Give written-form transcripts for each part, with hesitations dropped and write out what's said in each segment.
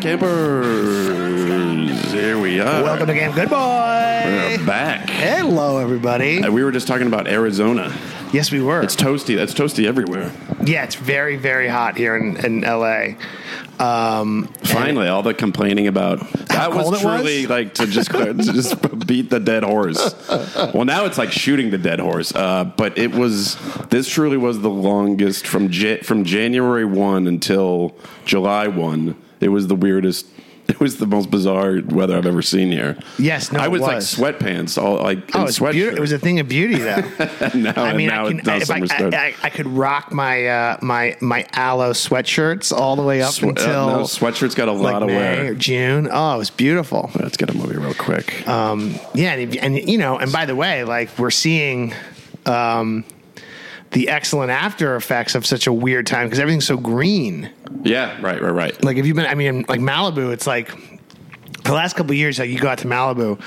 to Campers. Here we are. Welcome to Camp Good Boy. We're back. Hello, everybody. We were just talking about Arizona. Yes, we were. It's toasty. That's toasty everywhere. Yeah, it's very, very hot here in L.A. Finally, all the complaining about that was truly like to just beat the dead horse. Well, now it's like shooting the dead horse. But it was truly was the longest from January 1 until July 1. It was the weirdest. It was the most bizarre weather I've ever seen here. Yes, no, I was like sweatpants, all like in sweatshirt. It was a thing of beauty, though. I could rock my my aloe sweatshirts all the way up until sweatshirts got a lot of wear. May or June. Oh, it was beautiful. Let's get a movie real quick. Yeah, and you know, and by the way, like we're seeing. The excellent after effects of such a weird time because everything's so green. Yeah, right. Like, if you've been, like Malibu, it's like the last couple of years, like you go out to Malibu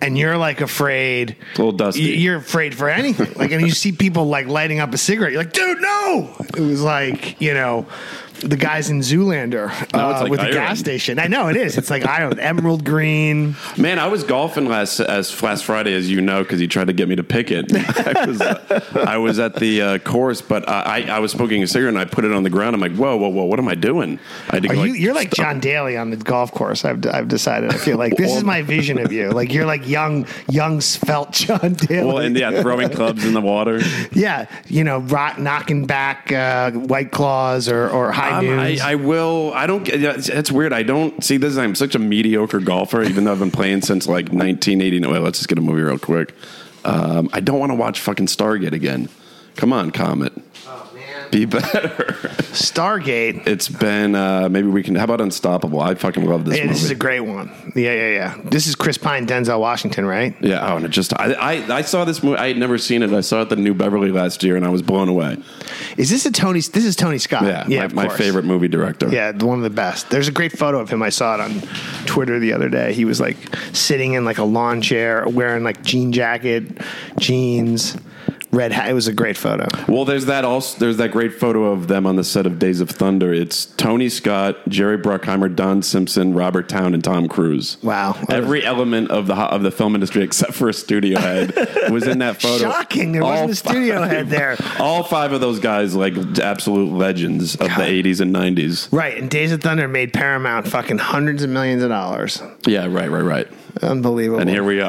and you're like afraid. It's a little dusty. You're afraid for anything. Like, and you see people like lighting up a cigarette. You're like, dude, no! It was like, you know, the guys in Zoolander like with Ireland. The gas station. I know it is. It's like Ireland, emerald green. Man, I was golfing last Friday, as you know, because he tried to get me to pick it. I was at the course, but I was smoking a cigarette and I put it on the ground. I'm like, whoa! What am I doing? You're like John Daly on the golf course. I've decided. I feel like this is my vision of you. Like you're like young svelte John Daly. Well, and yeah, throwing clubs in the water. Yeah, you know, knocking back White Claws or high. I will. I don't. It's weird. I don't see this. I'm such a mediocre golfer, even though I've been playing since like 1989. Wait, let's just get a movie real quick. I don't want to watch fucking Stargate again. Come on, Comet. Oh man, be better. Stargate. It's been. Maybe we can. How about Unstoppable? I fucking love this. Yeah, movie. This is a great one. Yeah. This is Chris Pine, Denzel Washington, right? Yeah. Oh, and it just. I saw this movie. I had never seen it. I saw it at the New Beverly last year, and I was blown away. Is this This is Tony Scott. Yeah, my favorite movie director. Yeah, one of the best. There's a great photo of him. I saw it on Twitter the other day. He was like sitting in like a lawn chair, wearing like jean jacket, jeans. Red hat. It was a great photo. Well, there's that also. There's that great photo of them on the set of Days of Thunder. It's Tony Scott, Jerry Bruckheimer, Don Simpson, Robert Towne, and Tom Cruise. Wow! Every element of the film industry except for a studio head was in that photo. Shocking! There wasn't a studio head there. All five of those guys, like absolute legends of the '80s and '90s. Right, and Days of Thunder made Paramount fucking hundreds of millions of dollars. Yeah. Right. Unbelievable. And here we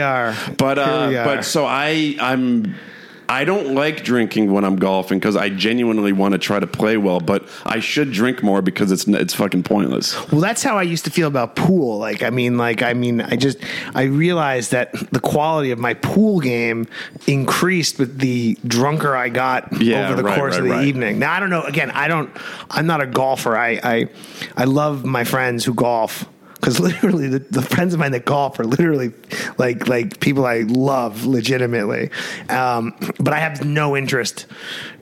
are. But so I don't like drinking when I'm golfing because I genuinely want to try to play well, but I should drink more because it's fucking pointless. Well, that's how I used to feel about pool. I realized that the quality of my pool game increased with the drunker I got over the course of the evening. Now I don't know. Again, I'm not a golfer. I love my friends who golf. Because literally, the friends of mine that golf are literally like people I love legitimately. But I have no interest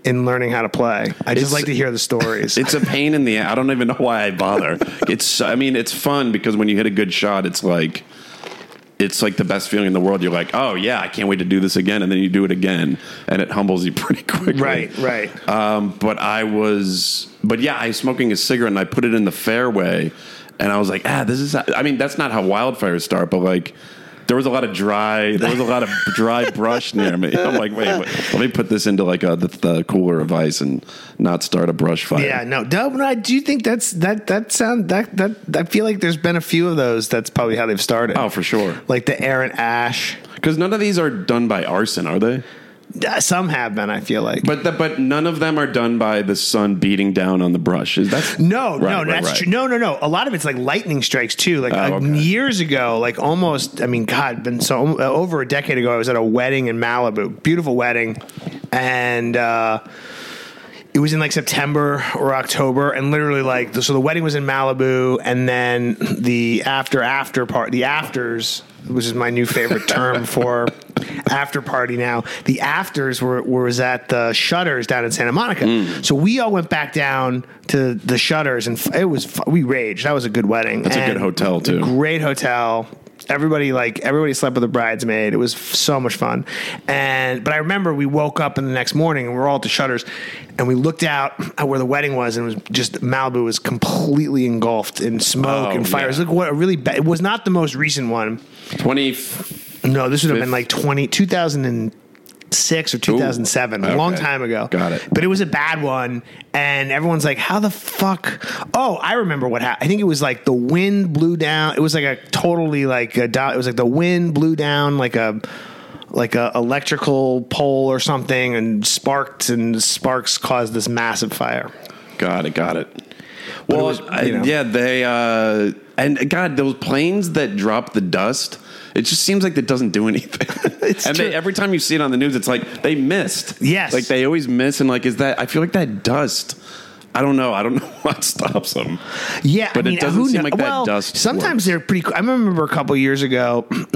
in learning how to play. I just like to hear the stories. It's a pain in the ass. I don't even know why I bother. It's fun because when you hit a good shot, it's like the best feeling in the world. You're like, oh yeah, I can't wait to do this again. And then you do it again and it humbles you pretty quickly. Right. I was smoking a cigarette and I put it in the fairway. And I was like, that's not how wildfires start, but like, there was a lot of dry brush near me. I'm like, wait, let me put this into like the cooler of ice and not start a brush fire. Yeah, no, do you think that I feel like there's been a few of those. That's probably how they've started. Oh, for sure. Like the errant ash. Because none of these are done by arson, are they? Some have been, I feel like, but none of them are done by the sun beating down on the brush. That's true. No. A lot of it's like lightning strikes too. Years ago, like almost. I mean, God, been so over a decade ago. I was at a wedding in Malibu, beautiful wedding, and it was in like September or October, and literally like so the wedding was in Malibu, and then the after part, the afters, which is my new favorite term for. After party now. The afters was at the Shutters down in Santa Monica. Mm. So we all went back down to the Shutters, and it was we raged. That was a good wedding. That's a good hotel too. Great hotel. Everybody slept with a bridesmaid. It was so much fun. But I remember we woke up in the next morning and we were all at the shutters and we looked out at where the wedding was, and it was just Malibu was completely engulfed in smoke and fires. Yeah. Look, what a really bad, it was not the most recent one. No, this would have been like 2006 or 2007, a long time ago. Got it. But it was a bad one, and everyone's like, how the fuck? Oh, I remember what happened. I think it was like the wind blew down. It was like a totally like a it was like the wind blew down like a electrical pole or something and sparked, and sparks caused this massive fire. Got it. But well, it was, and God, those planes that drop the dust, it just seems like it doesn't do anything. Every time you see it on the news, it's like they missed. Yes. Like they always miss. And like, I feel like that dust, I don't know what stops them. Yeah. But it doesn't seem like that dust. Sometimes works. They're pretty cool. I remember a couple years ago, and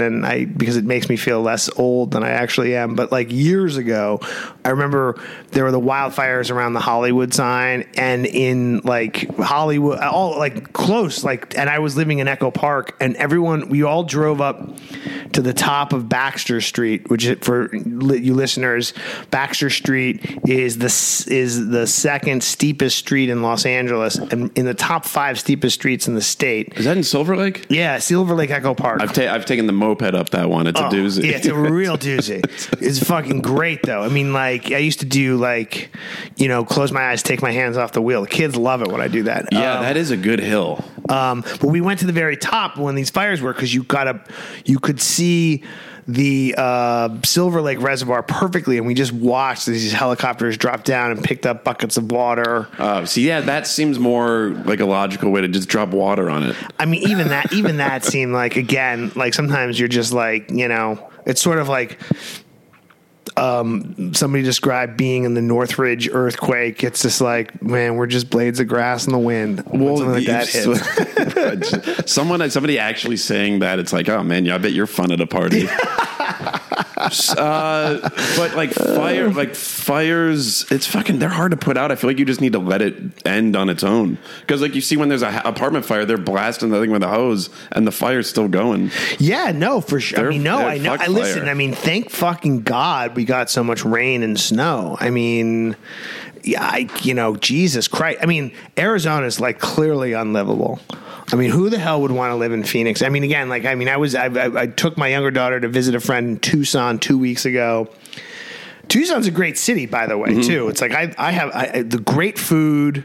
then because it makes me feel less old than I actually am, but like years ago, I remember there were the wildfires around the Hollywood sign, and in like Hollywood, all like close, like, and I was living in Echo Park, and we all drove up to the top of Baxter Street, which for you listeners, Baxter Street is the second steepest street in Los Angeles, and in the top 5 steepest streets in the state. Is that in Silver Lake? Yeah, Silver Lake Echo Park. I've taken the moped up that one. It's a doozy. Yeah, it's a real doozy. It's fucking great though. I mean, like I used to do, like, you know, close my eyes, take my hands off the wheel. The kids love it when I do that. Yeah, that is a good hill. But we went to the very top when these fires were, because you could see the Silver Lake Reservoir perfectly, and we just watched these helicopters drop down and picked up buckets of water. That seems more like a logical way to just drop water on it. I mean, even that seemed like, again, like sometimes you're just like, you know, it's sort of like somebody described being in the Northridge earthquake. It's just like, man, we're just blades of grass in the wind. Well, something like that hits. somebody actually saying that, it's like, oh man, I bet you're fun at a party. But like fires, it's fucking, they're hard to put out. I feel like you just need to let it end on its own, because like you see when there's an apartment fire, they're blasting the thing with a hose and the fire's still going. Yeah, no, for sure. I mean, thank fucking God we got so much rain and snow. I mean, yeah, Jesus Christ. I mean, Arizona's like clearly unlivable. I mean, who the hell would want to live in Phoenix? I mean, again, like, I mean, I took my younger daughter to visit a friend in Tucson 2 weeks ago. Tucson's a great city, by the way, mm-hmm. too. It's like, I have the great food,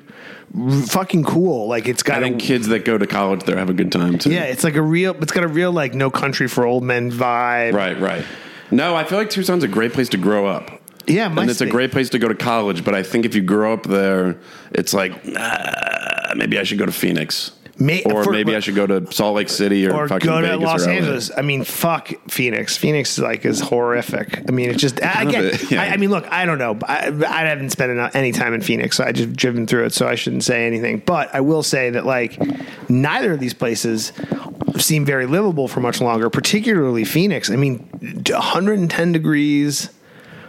fucking cool. Like it's got, I think kids that go to college there have a good time too. Yeah. It's like it's got a real, like, No Country for Old Men vibe. Right. No, I feel like Tucson's a great place to grow up. Yeah. And it's a great place to go to college. But I think if you grow up there, it's like, maybe I should go to Phoenix. I should go to Salt Lake City or fucking go to Vegas Los Angeles. I mean, fuck Phoenix. Phoenix is horrific. I mean, it's just I mean, look, I don't know. I haven't spent any time in Phoenix, so I just driven through it, so I shouldn't say anything. But I will say that, like, neither of these places seem very livable for much longer. Particularly Phoenix. I mean, 110 degrees.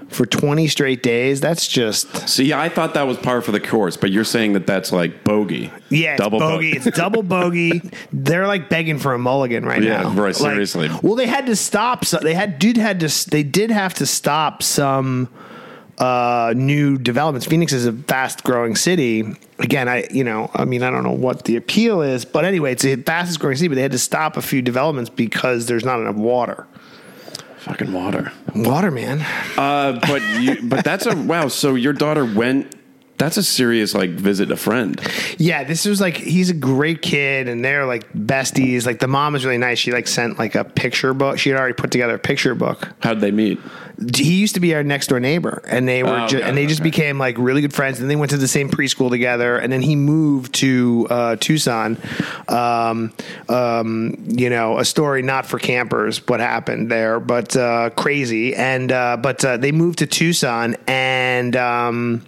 For 20 straight days, that's just... See, I thought that was par for the course, but you're saying that that's like bogey. Yeah, it's double bogey. It's double bogey. They're like begging for a mulligan right now. Yeah, right, seriously. Like, well, they had to stop. So they did have to stop some new developments. Phoenix is a fast-growing city. Again, I don't know what the appeal is, but anyway, it's the fastest-growing city, but they had to stop a few developments because there's not enough water. Fucking water, man. But that's a wow. So your daughter went. That's a serious like visit a friend. Yeah, this was like, he's a great kid, and they're like besties. Like the mom is really nice. She like sent like a picture book. She had already put together a picture book. How'd they meet? He used to be our next door neighbor, and they were just became like really good friends. And they went to the same preschool together, and then he moved to Tucson. A story not for campers. What happened there? But crazy. And but they moved to Tucson, and.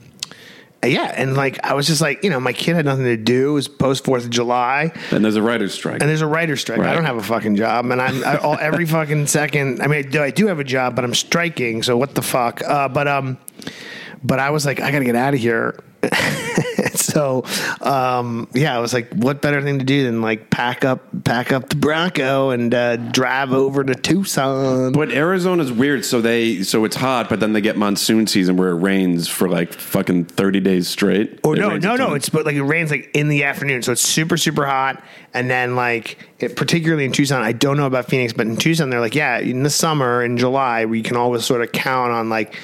Yeah, and like I was just like, you know, my kid had nothing to do. It was post 4th of July. And there's a writer's strike. Right. I don't have a fucking job, and every fucking second. I mean, I do have a job, but I'm striking. So what the fuck? But I was like, I gotta get out of here. So, yeah, I was like, what better thing to do than like pack up the Bronco and drive over to Tucson. But Arizona's weird. So it's hot, but then they get monsoon season where it rains for like fucking 30 days straight. Oh, no. It's but like it rains like in the afternoon. So it's super, super hot. And then like it, particularly in Tucson, I don't know about Phoenix, but in Tucson, they're like, yeah, in the summer, in July, we can always sort of count on like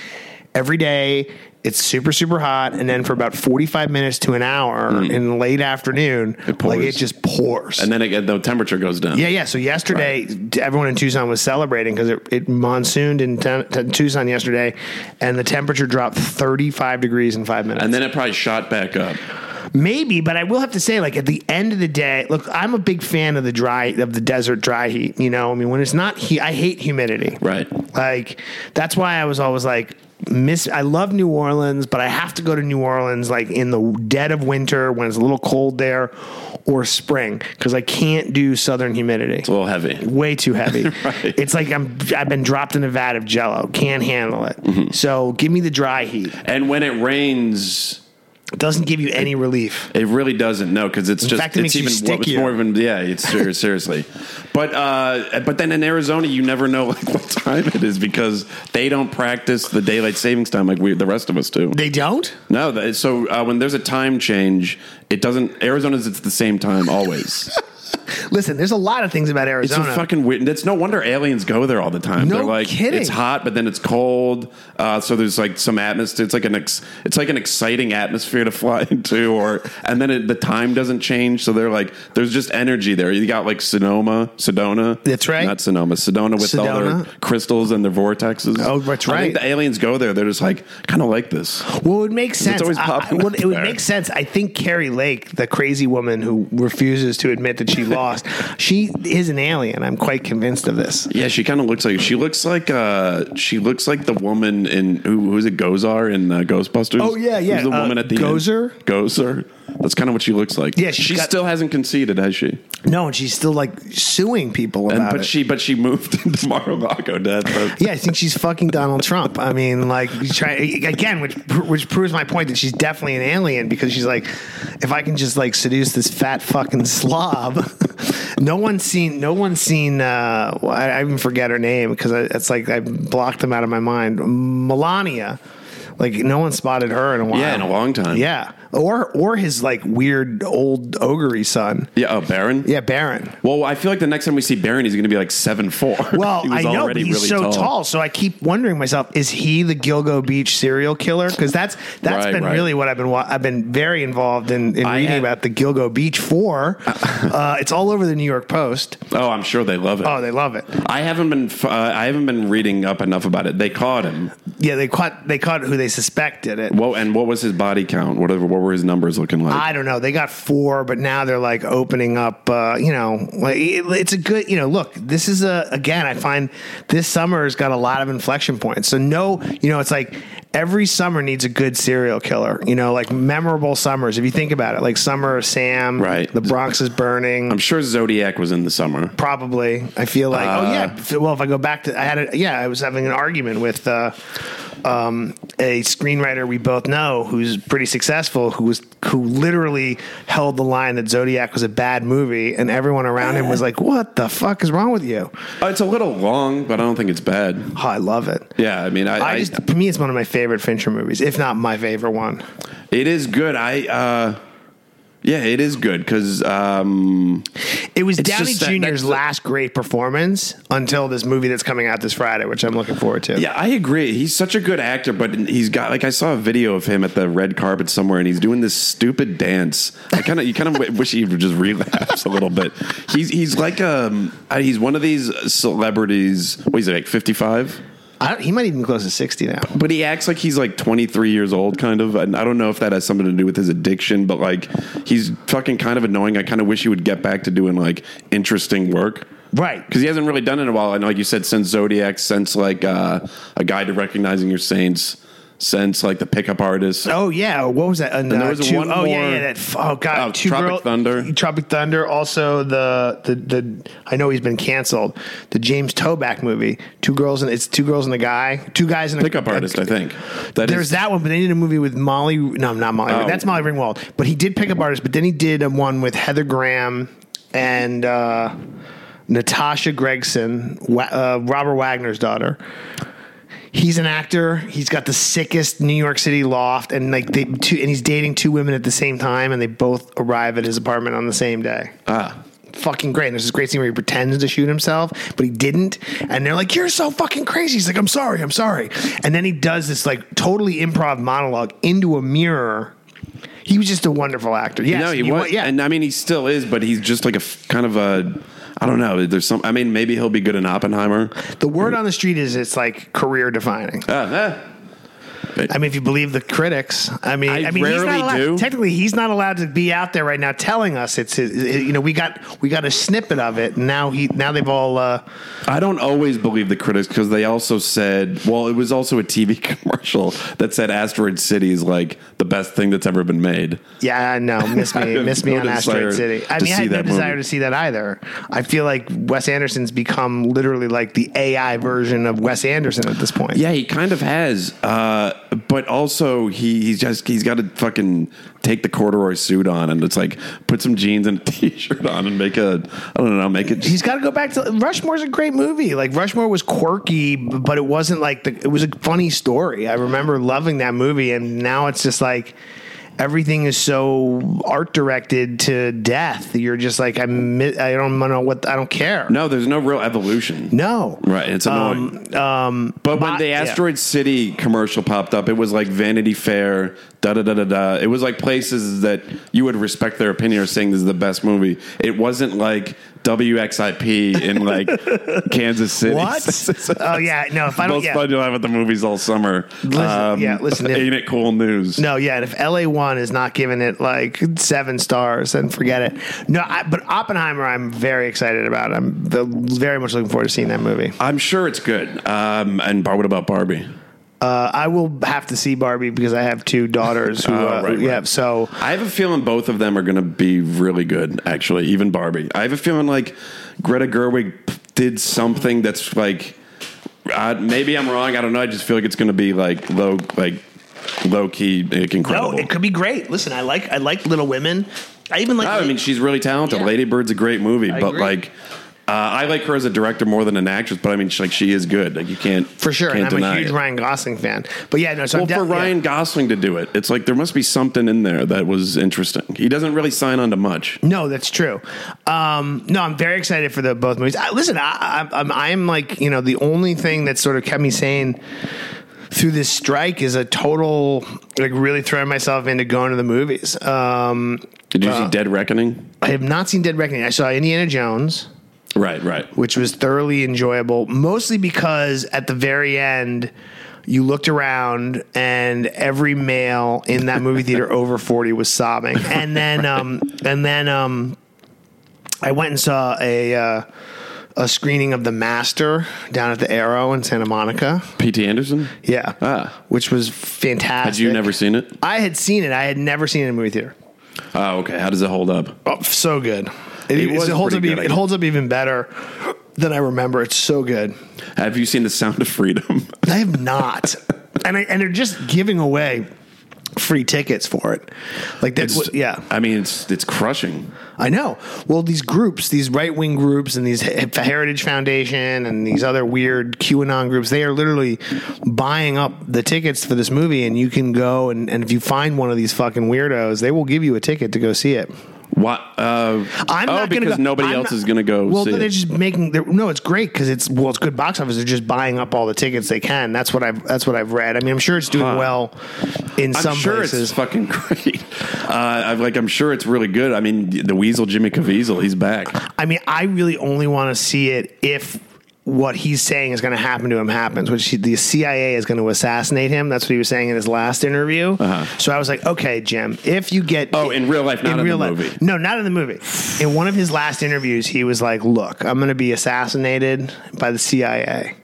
every day. It's super, super hot, and then for about 45 minutes to an hour in the late afternoon, it just pours. And then the temperature goes down. Yeah. So yesterday, everyone in Tucson was celebrating because it monsooned in Tucson yesterday, and the temperature dropped 35 degrees in 5 minutes. And then it probably shot back up. Maybe, but I will have to say, like, at the end of the day, look, I'm a big fan of the desert dry heat, you know? I mean, when it's not heat, I hate humidity. Right. Like, that's why I was always like, I love New Orleans, but I have to go to New Orleans like in the dead of winter when it's a little cold there, or spring, because I can't do southern humidity. It's a little heavy. Way too heavy. Right. It's like I've been dropped in a vat of Jell-O. Can't handle it. Mm-hmm. So give me the dry heat. And when it rains, it doesn't give you any relief. It really doesn't, no, because it's just, it's even more of an, yeah, it's seriously. But then in Arizona, you never know like what time it is because they don't practice the daylight savings time like the rest of us do. They don't? No, so when there's a time change, it doesn't, Arizona's, it's the same time always. Listen, there's a lot of things about Arizona. It's a fucking weird. It's no wonder aliens go there all the time. No, they're like, kidding. It's hot, but then it's cold. So there's like some atmosphere. It's like an exciting atmosphere to fly into, and then the time doesn't change. So they're like, there's just energy there. You got like Sedona. That's right. Not Sonoma, Sedona with all their crystals and their vortexes. Oh, that's right. I think the aliens go there. They're just like, kind of like this. Well, it would make sense. It's always popping up there. It would make sense. I think Carrie Lake, the crazy woman who refuses to admit that she lost. She is an alien. I'm quite convinced of this. Yeah, she kind of looks like the woman in who's a Gozer in Ghostbusters. Oh yeah. Who's the woman at the Gozer? End? Gozer. That's kind of what she looks like. Yeah, she still hasn't conceded, has she? No, and she's still like suing people about it. But she moved into Mar-a-Lago, Dad. Yeah, I think she's fucking Donald Trump. I mean, like, again, which proves my point that she's definitely an alien because she's like, if I can just like seduce this fat fucking slob. No one's seen. I even forget her name because it's like I blocked them out of my mind. Melania. Like, no one spotted her in a while. Yeah, in a long time. Yeah. Or his, like, weird old ogre son. Yeah, Baron? Yeah, Baron. Well, I feel like the next time we see Baron, he's going to be, like, 7'4". Well, I know, but he's really so tall, so I keep wondering myself, is he the Gilgo Beach serial killer? Because that's been really what I've been very involved in reading about the Gilgo Beach 4. It's all over the New York Post. Oh, I'm sure they love it. Oh, they love it. I haven't been reading up enough about it. They caught him. Yeah, they caught who they suspected it. Well, and what was his body count? What were his numbers looking like? I don't know. They got 4, but now they're like opening up. You know, like it's a good. You know, look, this is again. I find this summer has got a lot of inflection points. So no, you know, it's like every summer needs a good serial killer. You know, like memorable summers. If you think about it, like Summer of Sam, right? The Bronx is Burning. I'm sure Zodiac was in the summer. Probably. I feel like Well, if I go back to, I was having an argument with. A screenwriter we both know who's pretty successful, who literally held the line that Zodiac was a bad movie, and everyone around him was like, "What the fuck is wrong with you?" It's a little long, but I don't think it's bad. Oh, I love it. Yeah, I mean, for me, it's one of my favorite Fincher movies, if not my favorite one. It is good. It is good because it was Downey Jr.'s last great performance until this movie that's coming out this Friday, which I'm looking forward to. Yeah, I agree. He's such a good actor, but he's got I saw a video of him at the red carpet somewhere, and he's doing this stupid dance. You kind of wish he would just relapse a little bit. He's like he's one of these celebrities. What is it, like 55? He might even be close to 60 now. But he acts like he's like 23 years old, kind of. And I don't know if that has something to do with his addiction, but like he's fucking kind of annoying. I kind of wish he would get back to doing like interesting work. Right. Because he hasn't really done it in a while. And like you said, since Zodiac, since like A Guide to Recognizing Your Saints. since like the pickup artist. Oh yeah, what was that? And there was two, one. Oh more, yeah. That, oh god, two Tropic Thunder. Tropic Thunder. Also the I know he's been canceled. The James Toback movie, two guys and a pickup artist. I think that there's that one, but they did a movie with Molly. No, not Molly. Oh. That's Molly Ringwald. But he did Pickup Artist, but then he did one with Heather Graham and Natasha Gregson, Robert Wagner's daughter. He's an actor. He's got the sickest New York City loft, and and he's dating two women at the same time, and they both arrive at his apartment on the same day. Ah. Fucking great. And there's this great scene where he pretends to shoot himself, but he didn't. And they're like, "You're so fucking crazy." He's like, I'm sorry. And then he does this like totally improv monologue into a mirror. He was just a wonderful actor. Yes, no, he was. Yeah. And I mean, he still is, but he's just like kind of a. I don't know. There's some. I mean, maybe he'll be good in Oppenheimer. The word on the street is it's like career defining. I mean, if you believe the critics, I mean, he's not allowed, technically, he's not allowed to be out there right now telling us it's his. You know, we got a snippet of it, and now they've all. I don't always believe the critics because they also said, well, it was also a TV commercial that said Asteroid City is like the best thing that's ever been made. Yeah, no, miss me on Asteroid City. I mean, I had no desire to see that either. I feel like Wes Anderson's become literally like the AI version of Wes Anderson at this point. Yeah, he kind of has. But also, he's got to fucking take the corduroy suit on, and it's like put some jeans and a t-shirt on and make it. He's got to go back to Rushmore's a great movie. Like Rushmore was quirky, but it wasn't like it was a funny story. I remember loving that movie, and now it's just like everything is so art directed to death. You're just like I don't care. No, there's no real evolution. No, right? It's annoying. But when the Asteroid City commercial popped up, it was like Vanity Fair. It was like places that you would respect their opinion are saying this is the best movie. It wasn't like WXIP in like Kansas City. What? Oh yeah, no. If I don't, most fun you'll have at the movies all summer. Listen. Ain't it cool news? No, yeah. And if LA1 is not giving it like 7 stars, then forget it. No, but Oppenheimer, I'm very excited about. I'm very much looking forward to seeing that movie. I'm sure it's good. And what about Barbie? I will have to see Barbie because I have 2 daughters who yeah. So I have a feeling both of them are going to be really good. Actually, even Barbie. I have a feeling like Greta Gerwig did something that's like maybe I'm wrong. I don't know. I just feel like it's going to be like low key, like incredible. No, it could be great. Listen, I like Little Women. I even like. I mean, she's really talented. Yeah. Lady Bird's a great movie, I like her as a director more than an actress, but I mean, she is good. Like you can't for sure. Can't and I'm a huge Ryan Gosling fan, but yeah, no. So Ryan Gosling to do it, it's like there must be something in there that was interesting. He doesn't really sign on to much. No, that's true. No, I'm very excited for both movies. I'm like you know the only thing that sort of kept me sane through this strike is a total like really throwing myself into going to the movies. Did you see Dead Reckoning? I have not seen Dead Reckoning. I saw Indiana Jones. Right. Which was thoroughly enjoyable, mostly because at the very end, you looked around and every male in that movie theater over 40 was sobbing. And then, I went and saw a screening of The Master down at the Arrow in Santa Monica. P.T. Anderson? Yeah. Ah. Which was fantastic. Had you never seen it? I had seen it. I had never seen it in a movie theater. Oh, okay. How does it hold up? Oh, so good. It holds up even better than I remember. It's so good. Have you seen The Sound of Freedom? I have not. And they're just giving away free tickets for it. Like that's yeah. I mean, it's crushing. I know. Well, these groups, these right-wing groups and these Heritage Foundation and these other weird QAnon groups, they are literally buying up the tickets for this movie. And you can go and if you find one of these fucking weirdos, they will give you a ticket to go see it. What? I'm not going to go. Nobody else is going to go. Well, see they're it. Just making. No, it's great because it's good box office. They're just buying up all the tickets they can. That's what I've read. I mean, I'm sure it's doing well in some places. I'm sure it's fucking great. I'm sure it's really good. I mean, the Weasel Jimmy Caviezel, he's back. I mean, I really only want to see it if what he's saying is going to happen to him happens, which the CIA is going to assassinate him. That's what he was saying in his last interview. Uh-huh. So I was like, okay, Jim, if you get... Oh, in real life, not in the movie. No, not in the movie. In one of his last interviews, he was like, look, I'm going to be assassinated by the CIA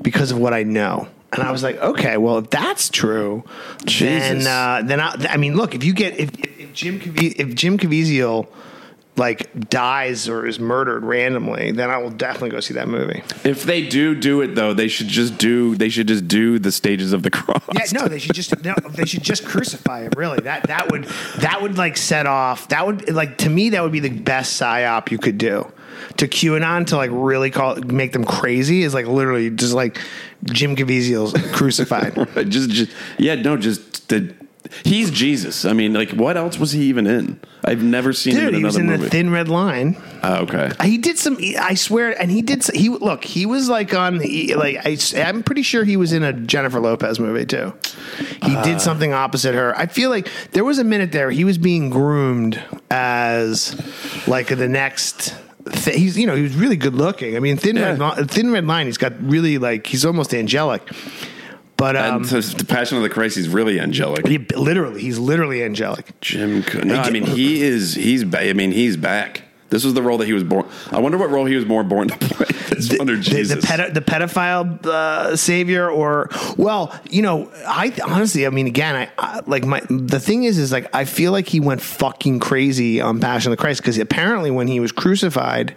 because of what I know. And I was like, okay, well, if that's true, then I mean, look, if Jim Caviezel like dies or is murdered randomly, then I will definitely go see that movie. If they do it though, they should just do the stages of the cross. Yeah, no, they should just crucify him. Really, that would like set off. That would like, to me, that would be the best psyop you could do. To QAnon, to like really make them crazy, is like literally just like Jim Caviezel's crucified. He's Jesus. I mean, like, what else was he even in? I've never seen him in another movie. He was in The Thin Red Line. Oh, okay. He did some, I swear, and he was like on, I'm pretty sure he was in a Jennifer Lopez movie, too. He did something opposite her. I feel like there was a minute there he was being groomed as, like, the next... he was really good looking. I mean, Thin Red Line, he's got really like, he's almost angelic. But the Passion of the Christ, he's really angelic. He's literally angelic. He's back. This was the role that he was born. I wonder what role he was more born to play. Jesus. The pedophile savior, or, well, you know, I honestly, I mean, again, I like my, the thing is like, I feel like he went fucking crazy on Passion of the Christ, because apparently when he was crucified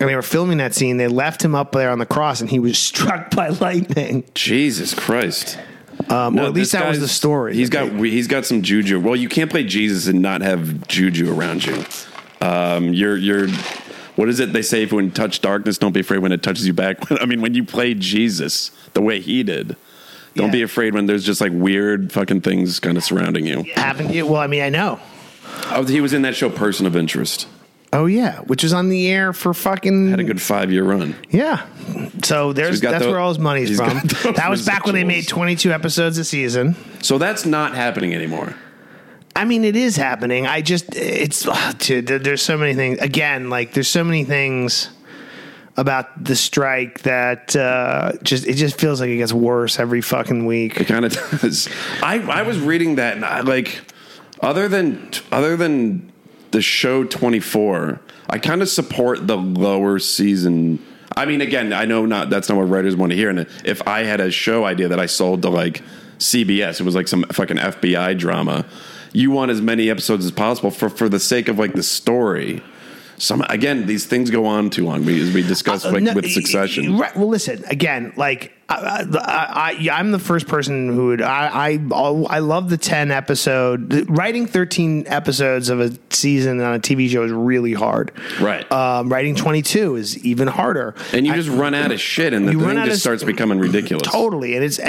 and they were filming that scene, they left him up there on the cross and he was struck by lightning. Jesus Christ. Well, at least that was the story. He's got some juju. Well, you can't play Jesus and not have juju around you. You're what is it they say? If when touched darkness, don't be afraid when it touches you back. I mean, when you play Jesus the way he did, don't be afraid when there's just like weird fucking things kind of surrounding you. Yeah. Happened to you? Well, I mean, I know. Oh, he was in that show, Person of Interest. Oh yeah, which was on the air for fucking, had a good 5-year run. Yeah, so that's where all his money's from. That was back when they made 22 episodes a season. So that's not happening anymore. I mean, it is happening. Dude, there's so many things. Again, like, there's so many things about the strike that it just feels like it gets worse every fucking week. It kind of does. I was reading that, and I, like, other than the show 24, I kind of support the lower season. I mean, again, I know that's not what writers want to hear. And if I had a show idea that I sold to like CBS, it was like some fucking FBI drama. You want as many episodes as possible for the sake of like the story. Some, again, these things go on too long. We discussed with Succession. Right. Well, listen, again, like I'm the first person who would. I love the 10 episode. Writing 13 episodes of a season on a TV show is really hard. Right. Writing 22 is even harder. And you just run out of shit, and the thing just starts becoming ridiculous. Totally, and it's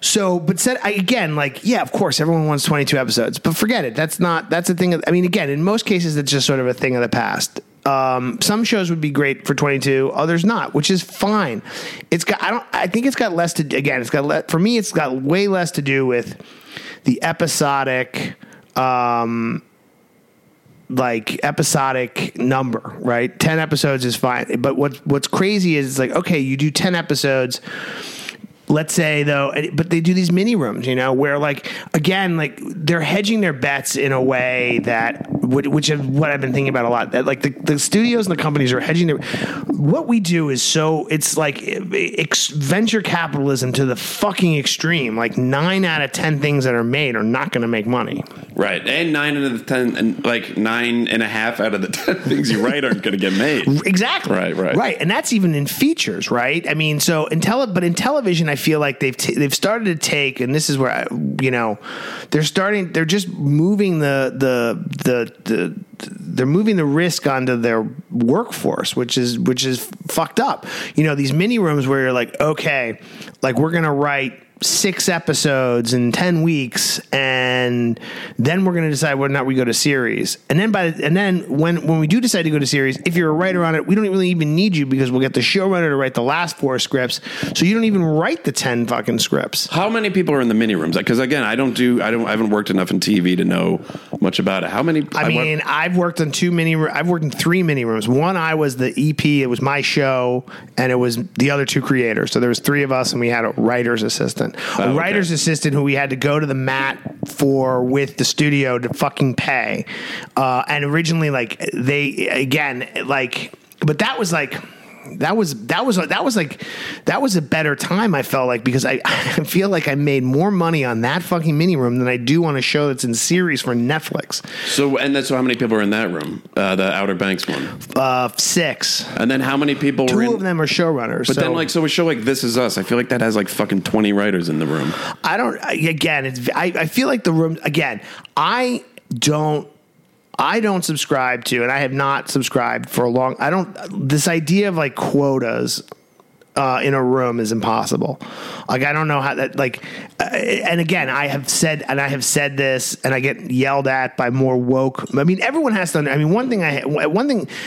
So, but said again, like, yeah, of course, everyone wants 22 episodes, but forget it. That's a thing. I mean, again, in most cases, it's just sort of a thing of the past. Some shows would be great for 22, others not, which is fine. I think it's got less to, again, for me, it's got way less to do with the episodic, number, right? 10 episodes is fine. But what's crazy is, like, okay, you do 10 episodes. Let's say, though, but they do these mini rooms, where, like, again, like, they're hedging their bets in a way that, which is what I've been thinking about a lot, that, like, the studios and the companies are hedging their, what we do is so, it's like venture capitalism to the fucking extreme. Like, 9 out of 10 things that are made are not going to make money. Right. And 9 out of 10, and like 9.5 out of the 10 things you write aren't going to get made. Exactly. Right. And that's even in features, right? I mean, so in television, I feel like they've started to take, and this is where they're just moving they're moving the risk onto their workforce, which is fucked up. These mini rooms where you're like, okay, like, we're gonna write 6 episodes in 10 weeks, and then we're going to decide whether or not we go to series. And then when we do decide to go to series, if you're a writer on it, we don't really even need you, because we'll get the showrunner to write the last 4 scripts, so you don't even write the 10 fucking scripts. How many people are in the mini rooms? Because again, I haven't worked enough in TV to know much about it. How many? I've worked on 3 mini rooms. One, I was the EP. It was my show, and it was the other 2 creators. So there was 3 of us, and we had a writer's assistant. A writer's assistant who we had to go to the mat for with the studio to fucking pay. And originally, like, they, again, like, but that was like, That was a better time, I felt like, because I feel like I made more money on that fucking mini room than I do on a show that's in series for Netflix. So, and that's so how many people are in that room, the Outer Banks one? 6. And then how many people were in? 2 of them are showrunners. But so, then, like, so a show like This Is Us, I feel like that has like fucking 20 writers in the room. I feel like the room, again, I don't subscribe to, and I have not subscribed for a long. This idea of like quotas in a room is impossible. Like, I don't know how that, like, and again, I have said this, and I get yelled at by more woke. I mean, everyone has to. I mean, one thing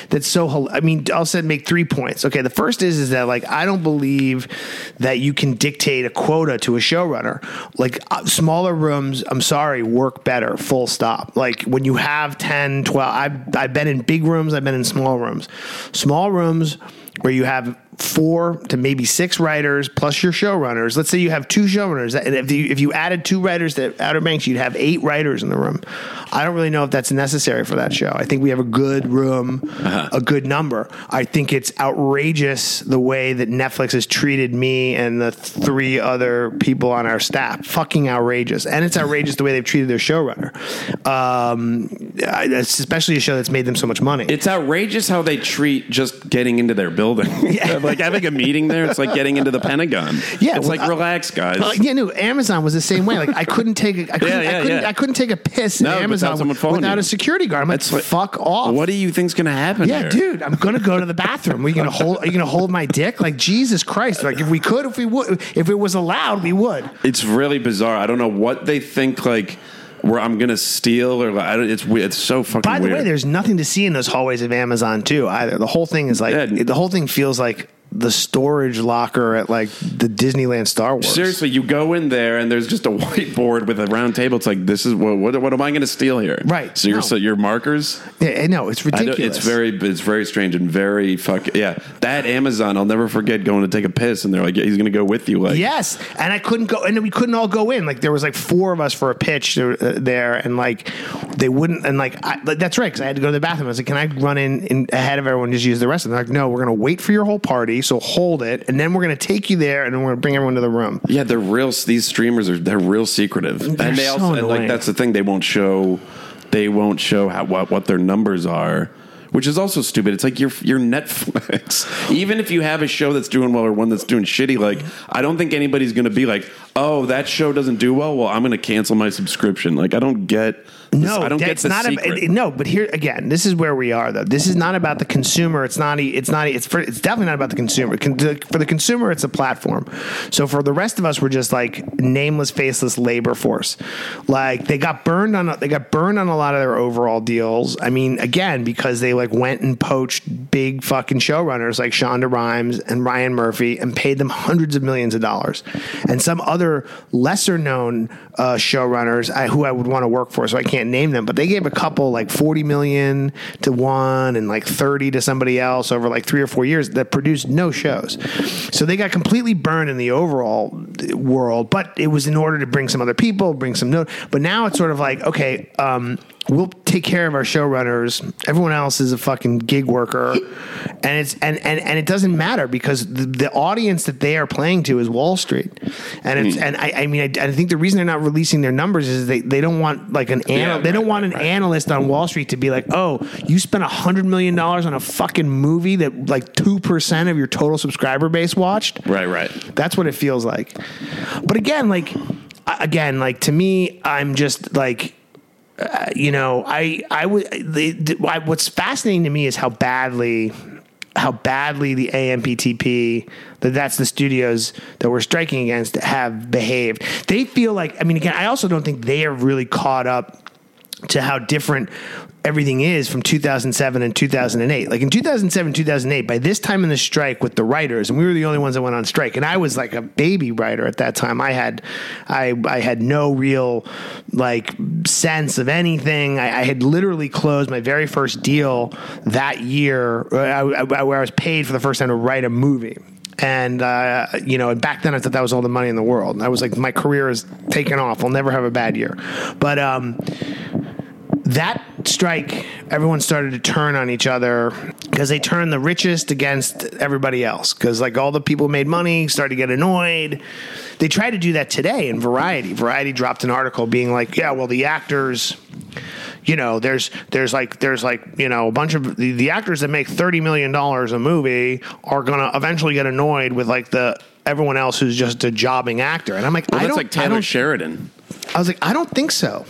that's so. I mean, I'll say make 3 points. Okay, the first is that, like, I don't believe that you can dictate a quota to a showrunner. Like, smaller rooms, I'm sorry, work better. Full stop. Like, when you have 10, 12, I've been in big rooms. I've been in small rooms. Small rooms where you have 4 to maybe 6 writers plus your showrunners. Let's say you have 2 showrunners. And if you added 2 writers to Outer Banks, you'd have 8 writers in the room. I don't really know if that's necessary for that show. I think we have a good room, a good number. I think it's outrageous the way that Netflix has treated me and the 3 other people on our staff. Fucking outrageous. And it's outrageous the way they've treated their showrunner. Especially a show that's made them so much money. It's outrageous how they treat just getting into their building. Yeah. Like, having a meeting there, it's like getting into the Pentagon. Yeah, it's relax, guys. Amazon was the same way. Like, I couldn't take a piss in Amazon without a security guard. I'm like, fuck off. What do you think's gonna happen? Yeah, there? Dude, I'm gonna go to the bathroom. Are you gonna hold my dick? Like, Jesus Christ! Like, if it was allowed, we would. It's really bizarre. I don't know what they think. Like, where I'm gonna steal, or it's so fucking weird. By the way, there's nothing to see in those hallways of Amazon too either. The whole thing is like the whole thing feels like the storage locker at like the Disneyland Star Wars. Seriously, you go in there and there's just a whiteboard with a round table. It's like, this is what am I going to steal here? Right. So your markers. Yeah, I know, it's ridiculous. It's very strange and very fucking, yeah. That Amazon, I'll never forget going to take a piss and they're like, yeah, he's going to go with you. Like, yes, and I couldn't go, and we couldn't all go in. Like, there was like 4 of us for a pitch there, and like they wouldn't, and like that's right, because I had to go to the bathroom. I was like, can I run in ahead of everyone and just use the rest? And they're like, no, we're going to wait for your whole party. So hold it, and then we're going to take you there, and then we're going to bring everyone to the room. Yeah, these streamers are real secretive. They're and they also so like, that's the thing, they won't show how what their numbers are, which is also stupid. It's like your Netflix. Even if you have a show that's doing well or one that's doing shitty, like, I don't think anybody's going to be like, oh, that show doesn't do well. Well, I'm going to cancel my subscription. Like, I don't get. No, I don't get the secret. No, but here again, this is where we are, though. This is not about the consumer. It's definitely not about the consumer. For the consumer, it's a platform. So for the rest of us, we're just like nameless, faceless labor force. Like, they got burned on a lot of their overall deals. I mean, again, because they like went and poached big fucking showrunners like Shonda Rhimes and Ryan Murphy and paid them hundreds of millions of dollars, and some other lesser known showrunners who I would want to work for. So I can't name them, but they gave a couple like 40 million to one and like 30 to somebody else over like 3 or 4 years that produced no shows. So they got completely burned in the overall world, but it was in order to bring some other people, bring some note. But now it's sort of like, okay, we'll take care of our showrunners. Everyone else is a fucking gig worker, and it's and it doesn't matter, because the audience that they are playing to is Wall Street, and it's and I mean I think the reason they're not releasing their numbers is they don't want like an analyst on Wall Street to be like, oh, you spent $100 million on a fucking movie that like 2% of your total subscriber base watched. Right. That's what it feels like. But again, like to me, I'm just like. What's fascinating to me is how badly the AMPTP, that's the studios that we're striking against, have behaved. They feel like, I mean, again, I also don't think they are really caught up to how different everything is from 2007 and 2008. Like in 2007, 2008, by this time in the strike with the writers, and we were the only ones that went on strike. And I was like a baby writer at that time. I had no real like sense of anything. I had literally closed my very first deal that year, where I was paid for the first time to write a movie. And, and back then I thought that was all the money in the world. I was like, my career is taking off. I'll never have a bad year. But, that strike, everyone started to turn on each other because they turned the richest against everybody else. Because like all the people who made money started to get annoyed. They tried to do that today in Variety. Variety dropped an article being like, yeah, well, the actors, you know, there's like, you know, a bunch of the actors that make $30 million a movie are going to eventually get annoyed with like the everyone else who's just a jobbing actor. And I'm like, well, that's like Tyler Sheridan. I was like, I don't think so.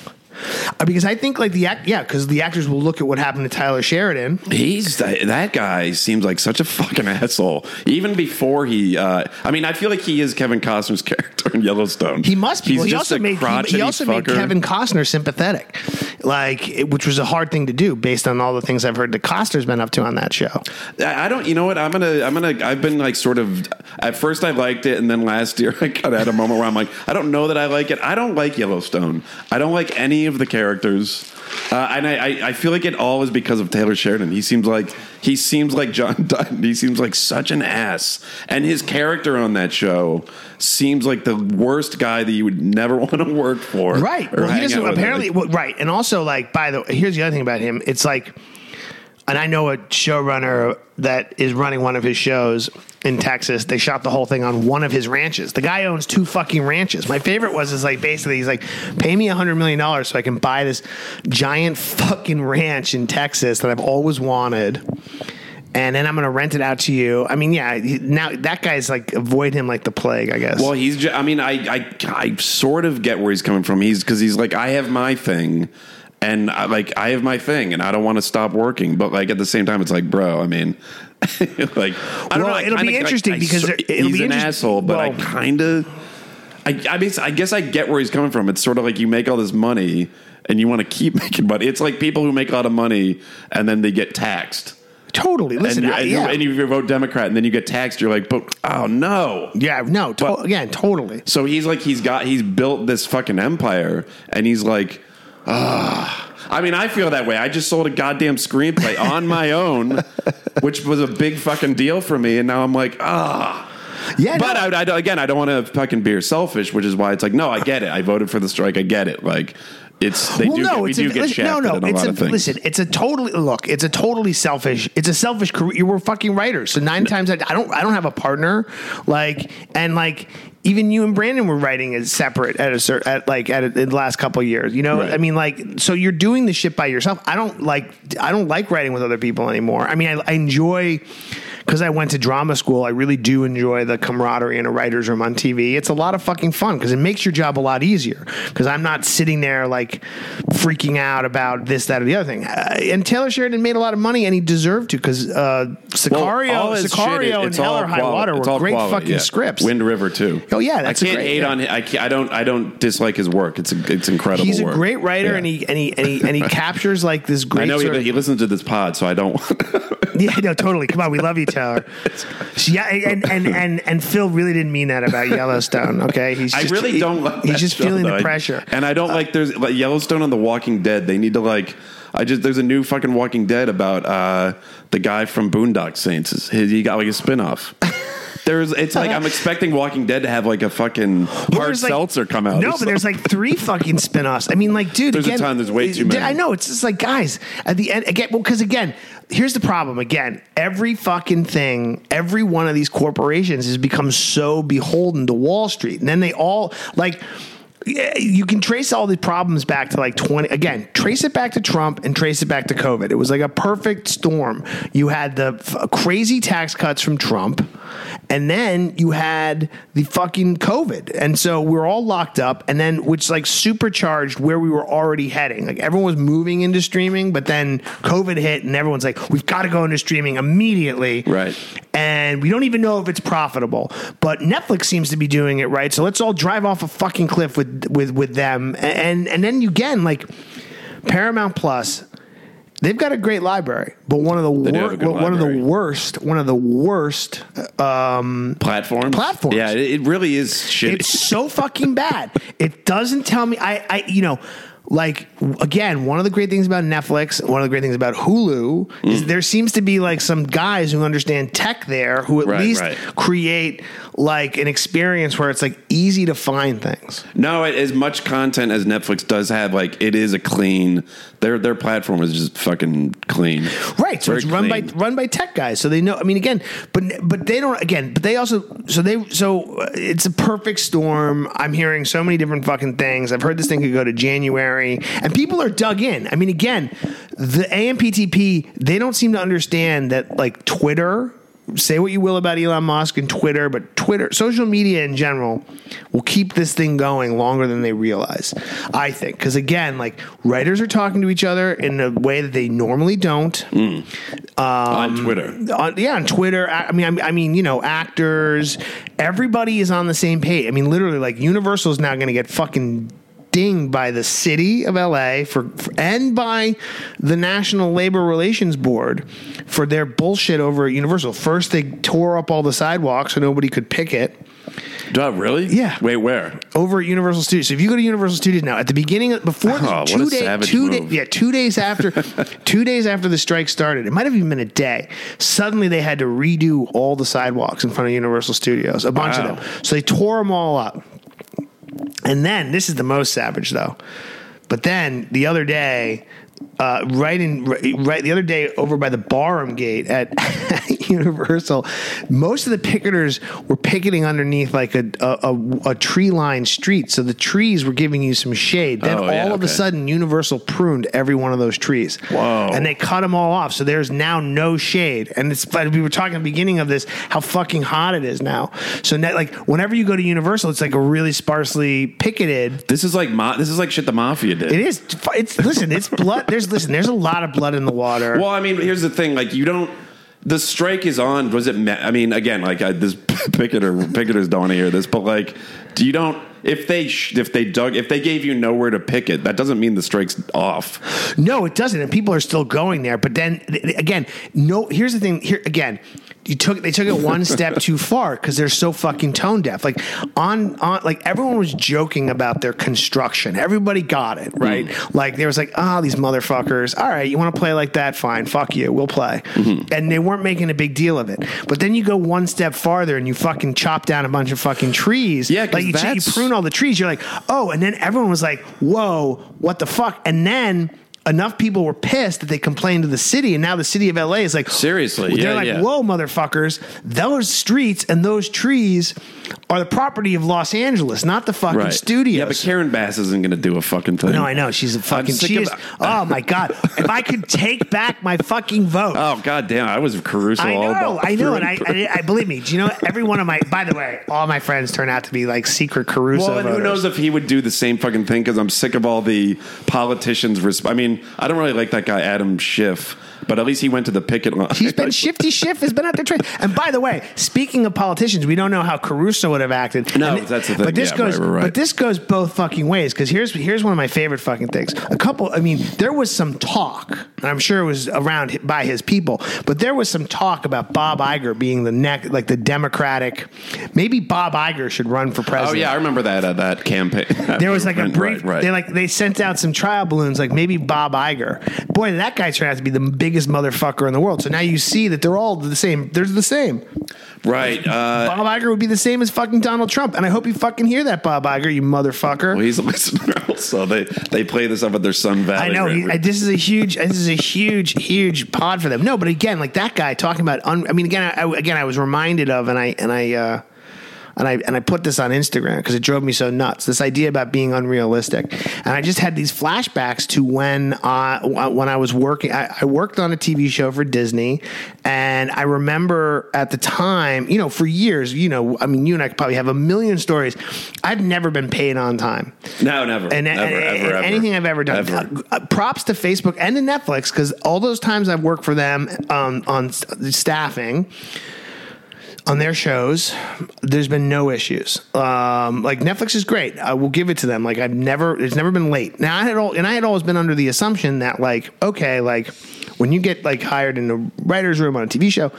Because I think like because the actors will look at what happened to Tyler Sheridan. That guy seems like such a fucking asshole. Even before he, I feel like he is Kevin Costner's character in Yellowstone. He must be. He's he also made Kevin Costner sympathetic, which was a hard thing to do based on all the things I've heard that Costner's been up to on that show. I don't. You know what? I've been like sort of. At first, I liked it, and then last year, I kind of had a moment where I'm like, I don't know that I like it. I don't like Yellowstone. I don't like any of the characters, and I feel like it all is because of Taylor Sheridan. He seems like John Dutton. He seems like such an ass, and his character on that show seems like the worst guy that you would never want to work for. Right. Well, he doesn't apparently. Well, right, and also like here's the other thing about him. It's like, and I know a showrunner that is running one of his shows in Texas. They shot the whole thing on one of his ranches. The guy owns two fucking ranches. My favorite was like basically he's like, pay me $100 million so I can buy this giant fucking ranch in Texas that I've always wanted, and then I'm gonna rent it out to you. I mean, yeah. Now that guy's like avoid him like the plague, I guess. Well, he's. I sort of get where he's coming from. He's because he's like, I have my thing. And I have my thing, and I don't want to stop working. But like at the same time, it's like, bro, I mean, I guess I get where he's coming from. It's sort of like you make all this money, and you want to keep making money. It's like people who make a lot of money, and then they get taxed. Totally. Listen, and you vote Democrat, and then you get taxed. You're like, but oh no, yeah, no, totally. So he's like, he's built this fucking empire, and he's like. I feel that way. I just sold a goddamn screenplay on my own, which was a big fucking deal for me, and now I'm like, yeah. But no. I don't want to fucking be selfish, which is why it's like, no, I get it. I voted for the strike. I get it. Like it's get shafted in a lot of things. Listen, it's a totally selfish. It's a selfish career. You were fucking writers, so nine times I don't have a partner, and. Even you and Brandon were writing as separate in the last couple of years, you know. Right. I mean, so you're doing this shit by yourself. I don't like writing with other people anymore. I mean, I enjoy because I went to drama school. I really do enjoy the camaraderie in a writer's room on TV. It's a lot of fucking fun because it makes your job a lot easier. Because I'm not sitting there like freaking out about this, that, or the other thing. And Taylor Sheridan made a lot of money, and he deserved to because Sicario, and Hell or High Water were great fucking scripts. Wind River too. Oh yeah, that's I can't hate on him. I don't dislike his work. It's incredible. He's a great writer, yeah. and he captures like this great. I know he listens to this pod, so I don't. Yeah, no, totally. Come on, we love you, Taylor. Yeah, and Phil really didn't mean that about Yellowstone. Okay, he's just feeling the pressure, and I don't like. There's like Yellowstone on The Walking Dead. They need to like. There's a new fucking Walking Dead about the guy from Boondock Saints. He got like a spinoff. It's like I'm expecting Walking Dead to have like a fucking hard seltzer come out. No, but there's like three fucking spinoffs. I mean, like, dude, there's a ton. There's way too many. I know. It's just like, guys, at the end again. Well, because again, here's the problem. Again, every fucking thing, every one of these corporations has become so beholden to Wall Street, and then they all like. You can trace all the problems back to like 20. Again, trace it back to Trump and trace it back to COVID. It was like a perfect storm. You had the crazy tax cuts from Trump, and then you had the fucking COVID. And so we're all locked up, and then which like supercharged where we were already heading. Like everyone was moving into streaming, but then COVID hit, and everyone's like, we've got to go into streaming immediately. Right. And we don't even know if it's profitable, but Netflix seems to be doing it right. So let's all drive off a fucking cliff with them, and then you again like Paramount Plus. They've got a great library, but one of the worst platforms. Yeah, it really is shitty. It's so fucking bad. It doesn't tell me. I like, again, one of the great things about Netflix, one of the great things about Hulu is there seems to be like some guys who understand tech there who at least create like an experience where it's like easy to find things. No, it, as much content as Netflix does have, like it is a clean, their platform is just fucking clean. Right. So it's run by tech guys. So they know, I mean, again, but they don't, again, but they also, so it's a perfect storm. I'm hearing so many different fucking things. I've heard this thing could go to January. And people are dug in. I mean, again, the AMPTP, they don't seem to understand that, like, Twitter, say what you will about Elon Musk and Twitter, but Twitter, social media in general, will keep this thing going longer than they realize, I think. Because, again, like, writers are talking to each other in a way that they normally don't. On Twitter. On Twitter. I mean, you know, actors, everybody is on the same page. I mean, literally, like, Universal is now going to get fucking dinged by the city of LA and by the National Labor Relations Board for their bullshit over at Universal. First, they tore up all the sidewalks so nobody could picket. Really? Yeah. Wait, where? Over at Universal Studios. So if you go to Universal Studios now, at the beginning, two days after the strike started, it might have even been a day. Suddenly, they had to redo all the sidewalks in front of Universal Studios, a bunch of them. So they tore them all up. And then, this is the most savage, though. But then, the other day, over by the Barham Gate at Universal, most of the picketers were picketing underneath like a tree-lined street, so the trees were giving you some shade. Then all of a sudden, Universal pruned every one of those trees. Whoa! And they cut them all off, so there's now no shade. And it's like we were talking at the beginning of this, how fucking hot it is now. So now, like whenever you go to Universal, it's like a really sparsely picketed. This is like shit the mafia did. It is. It's blood. There's a lot of blood in the water. Well, I mean, here's the thing. Like, you don't... The strike is on. Was it... I mean, again, like, this picketers don't hear this, but, like, you don't... If they gave you nowhere to picket, that doesn't mean the strike's off. No, it doesn't. And people are still going there. But then, again, no... Here's the thing. Here, again... They took it one step too far because they're so fucking tone deaf. Like like everyone was joking about their construction. Everybody got it, right? Mm-hmm. Like there was like, these motherfuckers. All right, you want to play like that? Fine, fuck you. We'll play. Mm-hmm. And they weren't making a big deal of it. But then you go one step farther and you fucking chop down a bunch of fucking trees. Yeah, like you prune all the trees. You're like, and then everyone was like, whoa, what the fuck? And then enough people were pissed that they complained to the city, and now the city of LA is like, seriously, whoa, motherfuckers, those streets and those trees are the property of Los Angeles, not the fucking studios. Yeah, but Karen Bass isn't going to do a fucking thing. No, I know. She's a fucking... oh, my God. If I could take back my fucking vote. Oh, God damn. I was Caruso all about... I know, and I believe me. Do you know, every one of my... By the way, all my friends turn out to be like secret Caruso voters. Well, and who knows if he would do the same fucking thing, because I'm sick of all the politicians... I mean, I don't really like that guy, Adam Schiff, but at least he went to the picket line. He's been Shifty Schiff has been out there trading. And by the way, speaking of politicians, we don't know how Caruso would have acted. No, that's the thing. But this goes, right. But this goes both fucking ways, because here's one of my favorite fucking things. There was some talk, and I'm sure it was around by his people, but there was some talk about Bob Iger being the Democratic. Maybe Bob Iger should run for president. Oh yeah, I remember that campaign. There was like a brief. Right. They sent out some trial balloons, like maybe Bob Iger. Boy, that guy turned out to be the biggest motherfucker in the world. So now you see that they're all the same. They're the same. Right. Bob Iger would be the same as fucking Donald Trump. And I hope you fucking hear that, Bob Iger, you motherfucker. Well, he's a listener also. They play this up at their Sun Valley. I know. This is a huge pod for them. No, but again, like that guy talking about... I was reminded of, and I put this on Instagram because it drove me so nuts, this idea about being unrealistic. And I just had these flashbacks to when I was working. I worked on a TV show for Disney, and I remember at the time, you know, for years, you know, I mean, you and I could probably have a million stories. I've never been paid on time. No, never. And anything I've ever done. Ever. Props to Facebook and to Netflix, because all those times I've worked for them on staffing, on their shows, there's been no issues. Like Netflix is great. I will give it to them. Like it's never been late. Now I had always been under the assumption that like, okay, like when you get like hired in a writer's room on a TV show,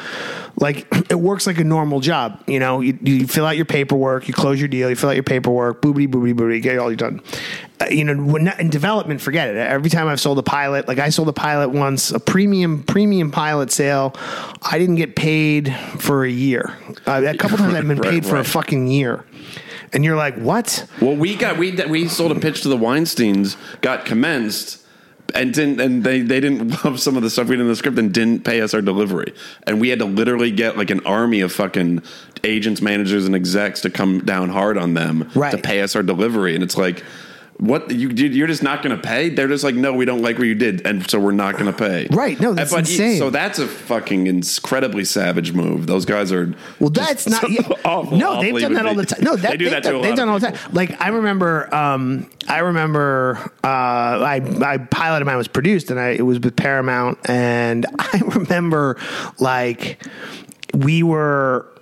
like it works like a normal job. You know, you fill out your paperwork, you close your deal, you fill out your paperwork, boobity, boobity, boobity, get it all you're done. You know, when in development, forget it. Every time I've sold a pilot, like I sold a pilot once, a premium pilot sale, I didn't get paid for a year. A couple times I've been paid for a fucking year. And you're like, what? Well, we sold a pitch to the Weinsteins, got commenced, and they didn't love some of the stuff we did in the script and didn't pay us our delivery. And we had to literally get like an army of fucking agents, managers, and execs to come down hard on them to pay us our delivery. And it's like, what, you're just not going to pay? They're just like, no, we don't like what you did, and so we're not going to pay. Right? No, that's insane. So that's a fucking incredibly savage move. Those guys are awful. No, they've done that all the time. No, they do that too. They've done all the time. Like I remember, I pilot of mine was produced, and it was with Paramount, and I remember like we were.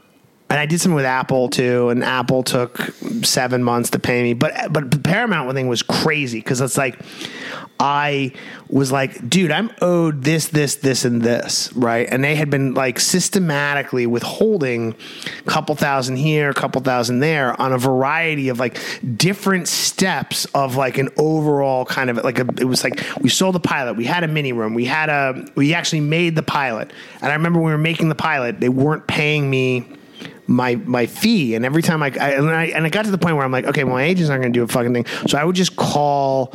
And I did something with Apple too, and Apple took 7 months to pay me. But the Paramount thing was crazy because it's like I was like, dude, I'm owed this, this, this, and this, right? And they had been like systematically withholding a couple thousand here, a couple thousand there on a variety of like different steps of like an overall kind of like it was like we sold the pilot, we had a mini room, we actually made the pilot, and I remember when we were making the pilot, they weren't paying me my fee, and every time I got to the point where I'm like, okay, well, my agents aren't going to do a fucking thing, so I would just call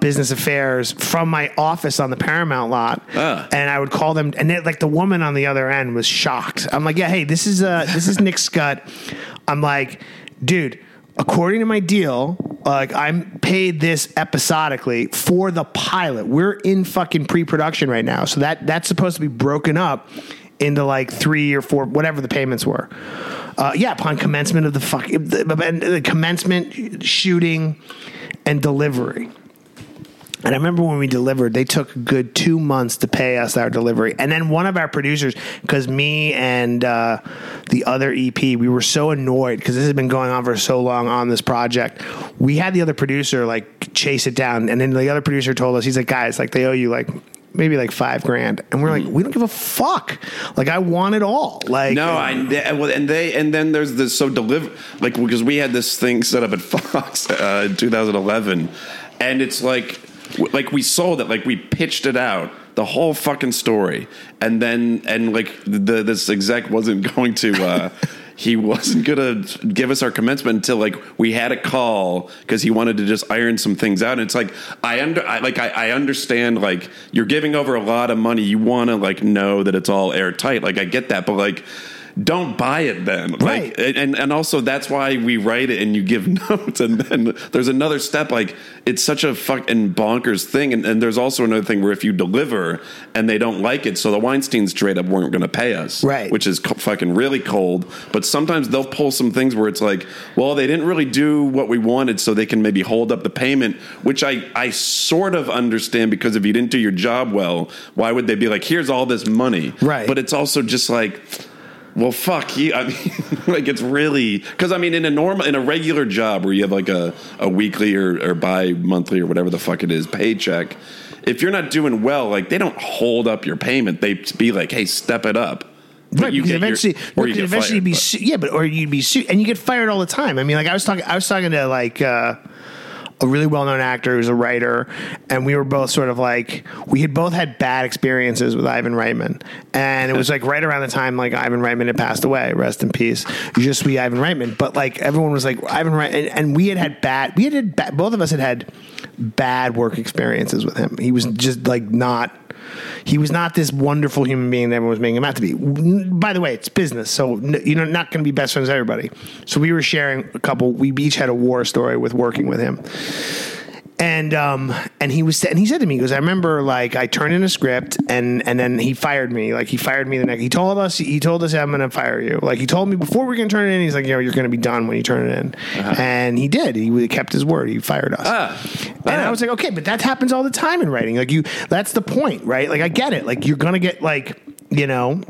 business affairs from my office on the Paramount lot, and I would call them, and like the woman on the other end was shocked. I'm like, yeah, hey, this is Nick Scott. I'm like, dude, according to my deal, like I'm paid this episodically for the pilot. We're in fucking pre-production right now, so that's supposed to be broken up into like 3 or 4, whatever the payments were. Upon commencement of the commencement, shooting, and delivery. And I remember when we delivered, they took a good 2 months to pay us our delivery. And then one of our producers, because me and the other EP, we were so annoyed because this had been going on for so long on this project. We had the other producer like chase it down. And then the other producer told us, he's like, guys, like they owe you like maybe like $5,000, and we're like, we don't give a fuck. Like I want it all. Like no, and then there's this like because we had this thing set up at Fox in 2011, and it's like we sold it, like we pitched it out, the whole fucking story, and like this exec wasn't going to. He wasn't going to give us our commencement until like we had a call because he wanted to just iron some things out. And it's like, I understand, like you're giving over a lot of money. You want to like know that it's all airtight. Like I get that, but like, don't buy it then. Right. Like, and also that's why we write it and you give notes. And then there's another step. Like it's such a fucking bonkers thing. And there's also another thing where if you deliver and they don't like it, so the Weinsteins straight up weren't going to pay us. Right. Which is fucking really cold. But sometimes they'll pull some things where it's like, well, they didn't really do what we wanted, so they can maybe hold up the payment, which I sort of understand, because if you didn't do your job well, why would they be like, here's all this money? Right. But it's also just like, well, fuck you. I mean, like it's really, because I mean, in a regular job where you have like a weekly or bi-monthly or whatever the fuck it is paycheck, if you're not doing well, like they don't hold up your payment. They be like, hey, step it up. But right, because eventually, or you'd be sued, and you get fired all the time. I mean, like I was talking to like a really well-known actor who's a writer, and we were both sort of like, we had both had bad experiences with Ivan Reitman, and it was like right around the time like Ivan Reitman had passed away, rest in peace, Je suis Ivan Reitman, but like everyone was like Ivan Reitman, and both of us had had bad work experiences with him. He was just like he was not this wonderful human being that everyone was making him out to be. By the way, it's business, so you're not going to be best friends with everybody. So we were sharing we each had a war story with working with him. And he said to me, he goes, I remember like I turned in a script and then he fired me. Like he fired me the next, he told us I'm going to fire you. Like he told me before we're going to turn it in, he's like, you know, you're going to be done when you turn it in. Uh-huh. And he did, he kept his word. He fired us. I was like, okay, but that happens all the time in writing. Like that's the point, right? Like I get it. Like you're going to get like, you know,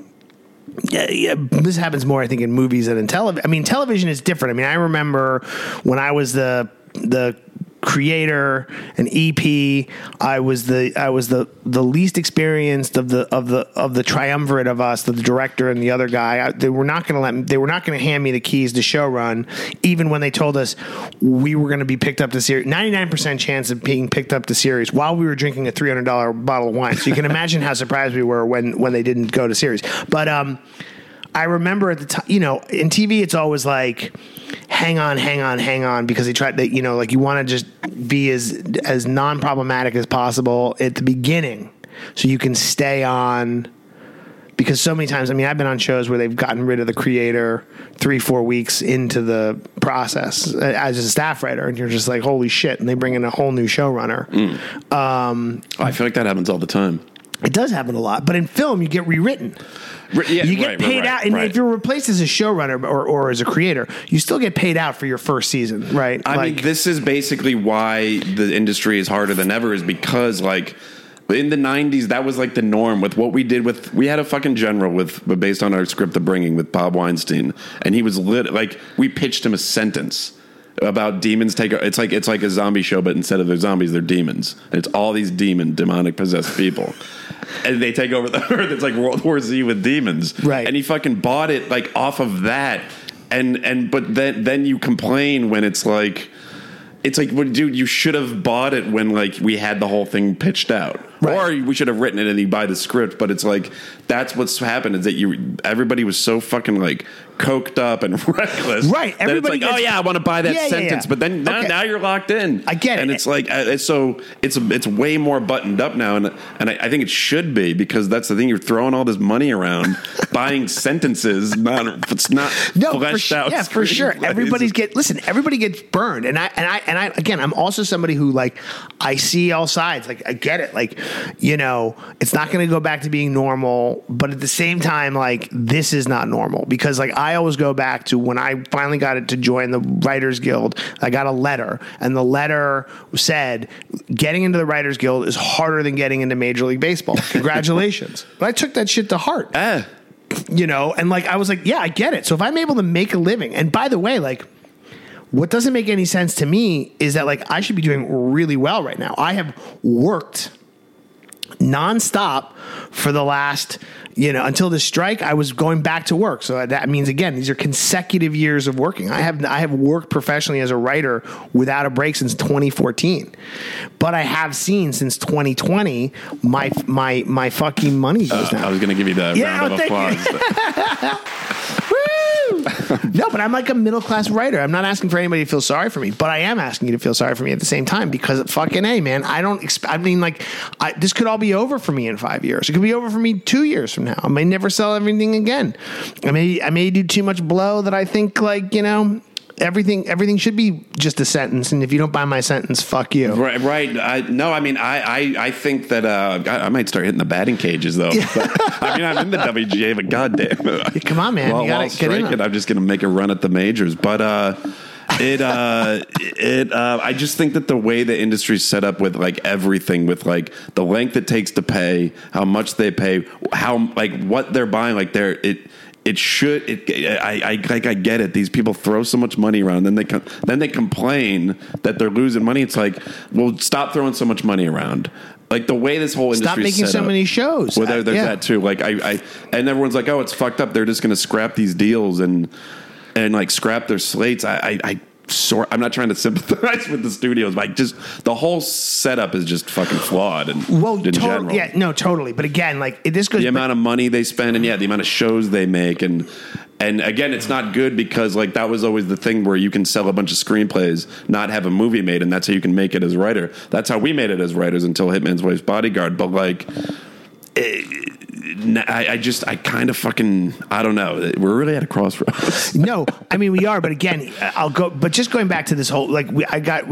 yeah, this happens more, I think, in movies than in television. I mean, television is different. I mean, I remember when I was the creator, an EP. I was the least experienced of the triumvirate of us, the director and the other guy. They were not going to hand me the keys to show run, even when they told us we were going to be picked up to series. 99% chance of being picked up to series while we were drinking a $300 bottle of wine. So you can imagine how surprised we were when they didn't go to series. But I remember at the time, in TV, it's always like, hang on, because they tried to, you want to just be as non-problematic as possible at the beginning so you can stay on, because so many times, I've been on shows where they've gotten rid of the creator 3-4 weeks into the process as a staff writer, and you're just like, holy shit, and they bring in a whole new showrunner. Mm. I feel like that happens all the time. It does happen a lot, but in film, you get rewritten. Yeah, you get paid out, and if you're replaced as a showrunner or as a creator, you still get paid out for your first season, right? I mean, this is basically why the industry is harder than ever, is because, in the 90s, that was, the norm with what we did with... We had a fucking general based on our script, The Bringing, with Bob Weinstein, and he was lit... we pitched him a sentence about demons take... It's like a zombie show, but instead of their zombies, they're demons. It's all these demonic possessed people. And they take over the earth. It's like World War Z with demons. Right. And he fucking bought it off of that. But then you complain when well, dude, you should have bought it when we had the whole thing pitched out. Right. Or we should have written it and you buy the script, but it's that's what's happened, is that everybody was so fucking coked up and reckless. Right. Everybody that it's I want to buy that sentence. Yeah. But then now you're locked in. I get it. And it's way more buttoned up now. And I think it should be, because that's the thing. You're throwing all this money around buying sentences. It's not fleshed out. Yeah, for sure. Everybody gets burned. And I, again, I'm also somebody who I see all sides. I get it. It's not going to go back to being normal, but at the same time, this is not normal, because I always go back to when I finally got it to join the Writers Guild. I got a letter, and the letter said, getting into the Writers Guild is harder than getting into Major League Baseball. Congratulations. But I took that shit to heart, and I was like, yeah, I get it. So if I'm able to make a living, and by the way, what doesn't make any sense to me is that I should be doing really well right now. I have worked nonstop for the last, until the strike, I was going back to work. So that means, again, these are consecutive years of working. I have worked professionally as a writer without a break since 2014, but I have seen since 2020 my fucking money goes down. I was going to give you that round of applause. No, but I'm a middle-class writer. I'm not asking for anybody to feel sorry for me, but I am asking you to feel sorry for me at the same time, because fucking A, man, this could all be over for me in 5 years. It could be over for me 2 years from now. I may never sell everything again. I may do too much blow that I think, everything should be just a sentence, and if you don't buy my sentence, fuck you. Right. I think that I might start hitting the batting cages, though. But, I'm in the WGA, but goddamn, come on, man, you gotta get in. I'm just gonna make a run at the majors, but I just think that the way the industry's set up with everything, with the length it takes to pay, how much they pay, how what they're buying, I get it. These people throw so much money around, and then they complain that they're losing money. It's well, stop throwing so much money around. The way this whole industry is set up. Stop making so many shows. Well, there's that too. And everyone's oh, it's fucked up. They're just going to scrap these deals and scrap their slates. I'm not trying to sympathize with the studios, but just the whole setup is just fucking flawed. And general, yeah, no, totally. But again, this goes the amount of money they spend, and the amount of shows they make, and again, it's not good, because that was always the thing where you can sell a bunch of screenplays, not have a movie made, and that's how you can make it as a writer. That's how we made it as writers until Hitman's Wife's Bodyguard. But I kind of fucking, I don't know. We're really at a crossroads. No, we are. But again, just going back to this whole, we got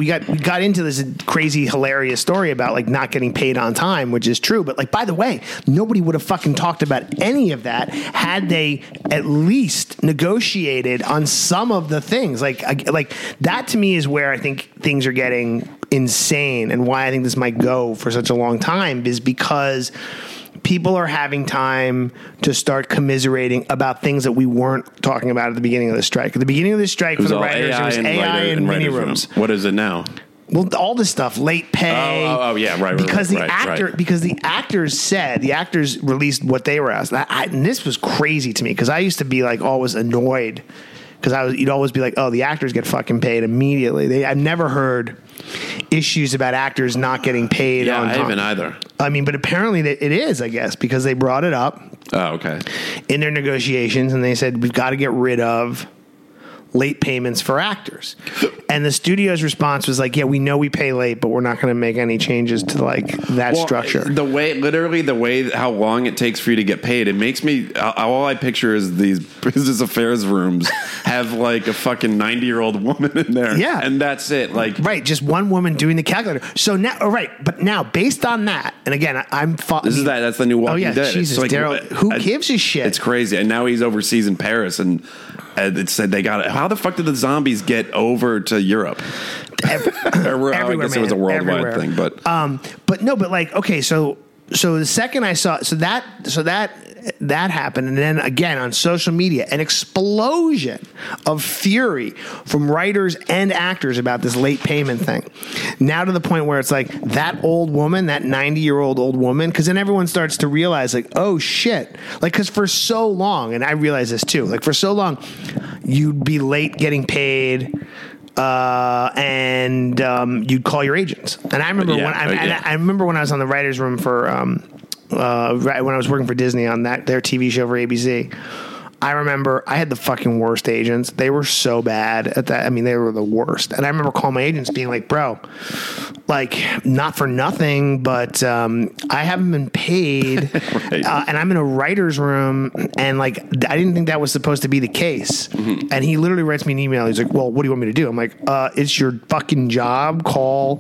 into this crazy, hilarious story about not getting paid on time, which is true. But by the way, nobody would have fucking talked about any of that had they at least negotiated on some of the things. That to me is where I think things are getting insane, and why I think this might go for such a long time is because people are having time to start commiserating about things that we weren't talking about at the beginning of the strike. At the beginning of the strike, for the writers, it was AI and mini rooms. What is it now? Well, all this stuff, late pay. Because the actors released what they were asked. And this was crazy to me because I used to be like always annoyed because you'd always be like, oh, the actors get fucking paid immediately. I've never heard issues about actors not getting paid on time. I haven't either. I mean, but apparently it is, I guess, because they brought it up. Oh, okay. In their negotiations, and they said we've got to get rid of late payments for actors. And the studio's response was like, yeah, we know we pay late, but we're not going to make any changes to like that structure. The way how long it takes for you to get paid, it makes me, all I picture is these business affairs rooms have like a fucking 90-year-old woman in there. Yeah. And that's it. Like, right. Just one woman doing the calculator. So now, all right. But now based on that, and again, that's the new Walking Dead. Jesus, like, Daryl, who gives a shit? It's crazy. And now he's overseas in Paris and it said they got it. How the fuck did the zombies get over to Europe? It was a worldwide thing, but the second I saw, that happened, and then again on social media, an explosion of fury from writers and actors about this late payment thing. Now to the point where it's like that old woman, that 90-year-old old woman, because then everyone starts to realize like, oh shit, like because for so long, and I realize this too, like for so long, you'd be late getting paid. And you'd call your agents. And I remember when I was on the writer's room for, when I was working for Disney on their TV show for ABC, I remember I had the fucking worst agents. They were so bad at that. I mean, they were the worst. And I remember calling my agents being like, bro, like not for nothing, but, I haven't been paid right. And I'm in a writer's room and like, I didn't think that was supposed to be the case. Mm-hmm. And he literally writes me an email. He's like, well, what do you want me to do? I'm like, it's your fucking job. Call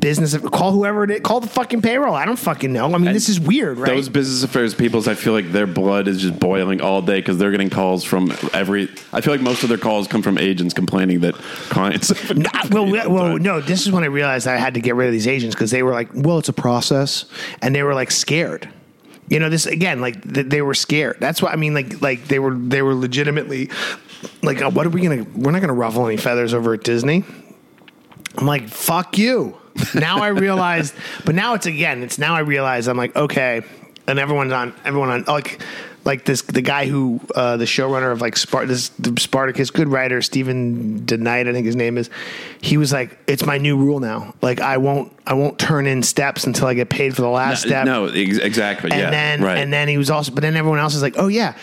business, call whoever it is, call the fucking payroll. I don't fucking know. I mean, this is weird, right? Those business affairs people, I feel like their blood is just boiling all day because they're getting calls from I feel like most of their calls come from agents complaining that clients. This is when I realized I had to get rid of these agents because they were like, well, it's a process. And they were like scared. You know, this again, like they were scared. That's why I mean, like they were legitimately like, oh, we're not going to ruffle any feathers over at Disney. I'm like, fuck you. Now I realized, but now I realize I'm like, okay. And everyone on like this, the guy who, the showrunner of like Spartacus, good writer, Stephen DeKnight, I think his name is, he was like, it's my new rule now. Like I won't turn in steps until I get paid for the last step. No, exactly. And then he was also, but then everyone else is like, oh yeah,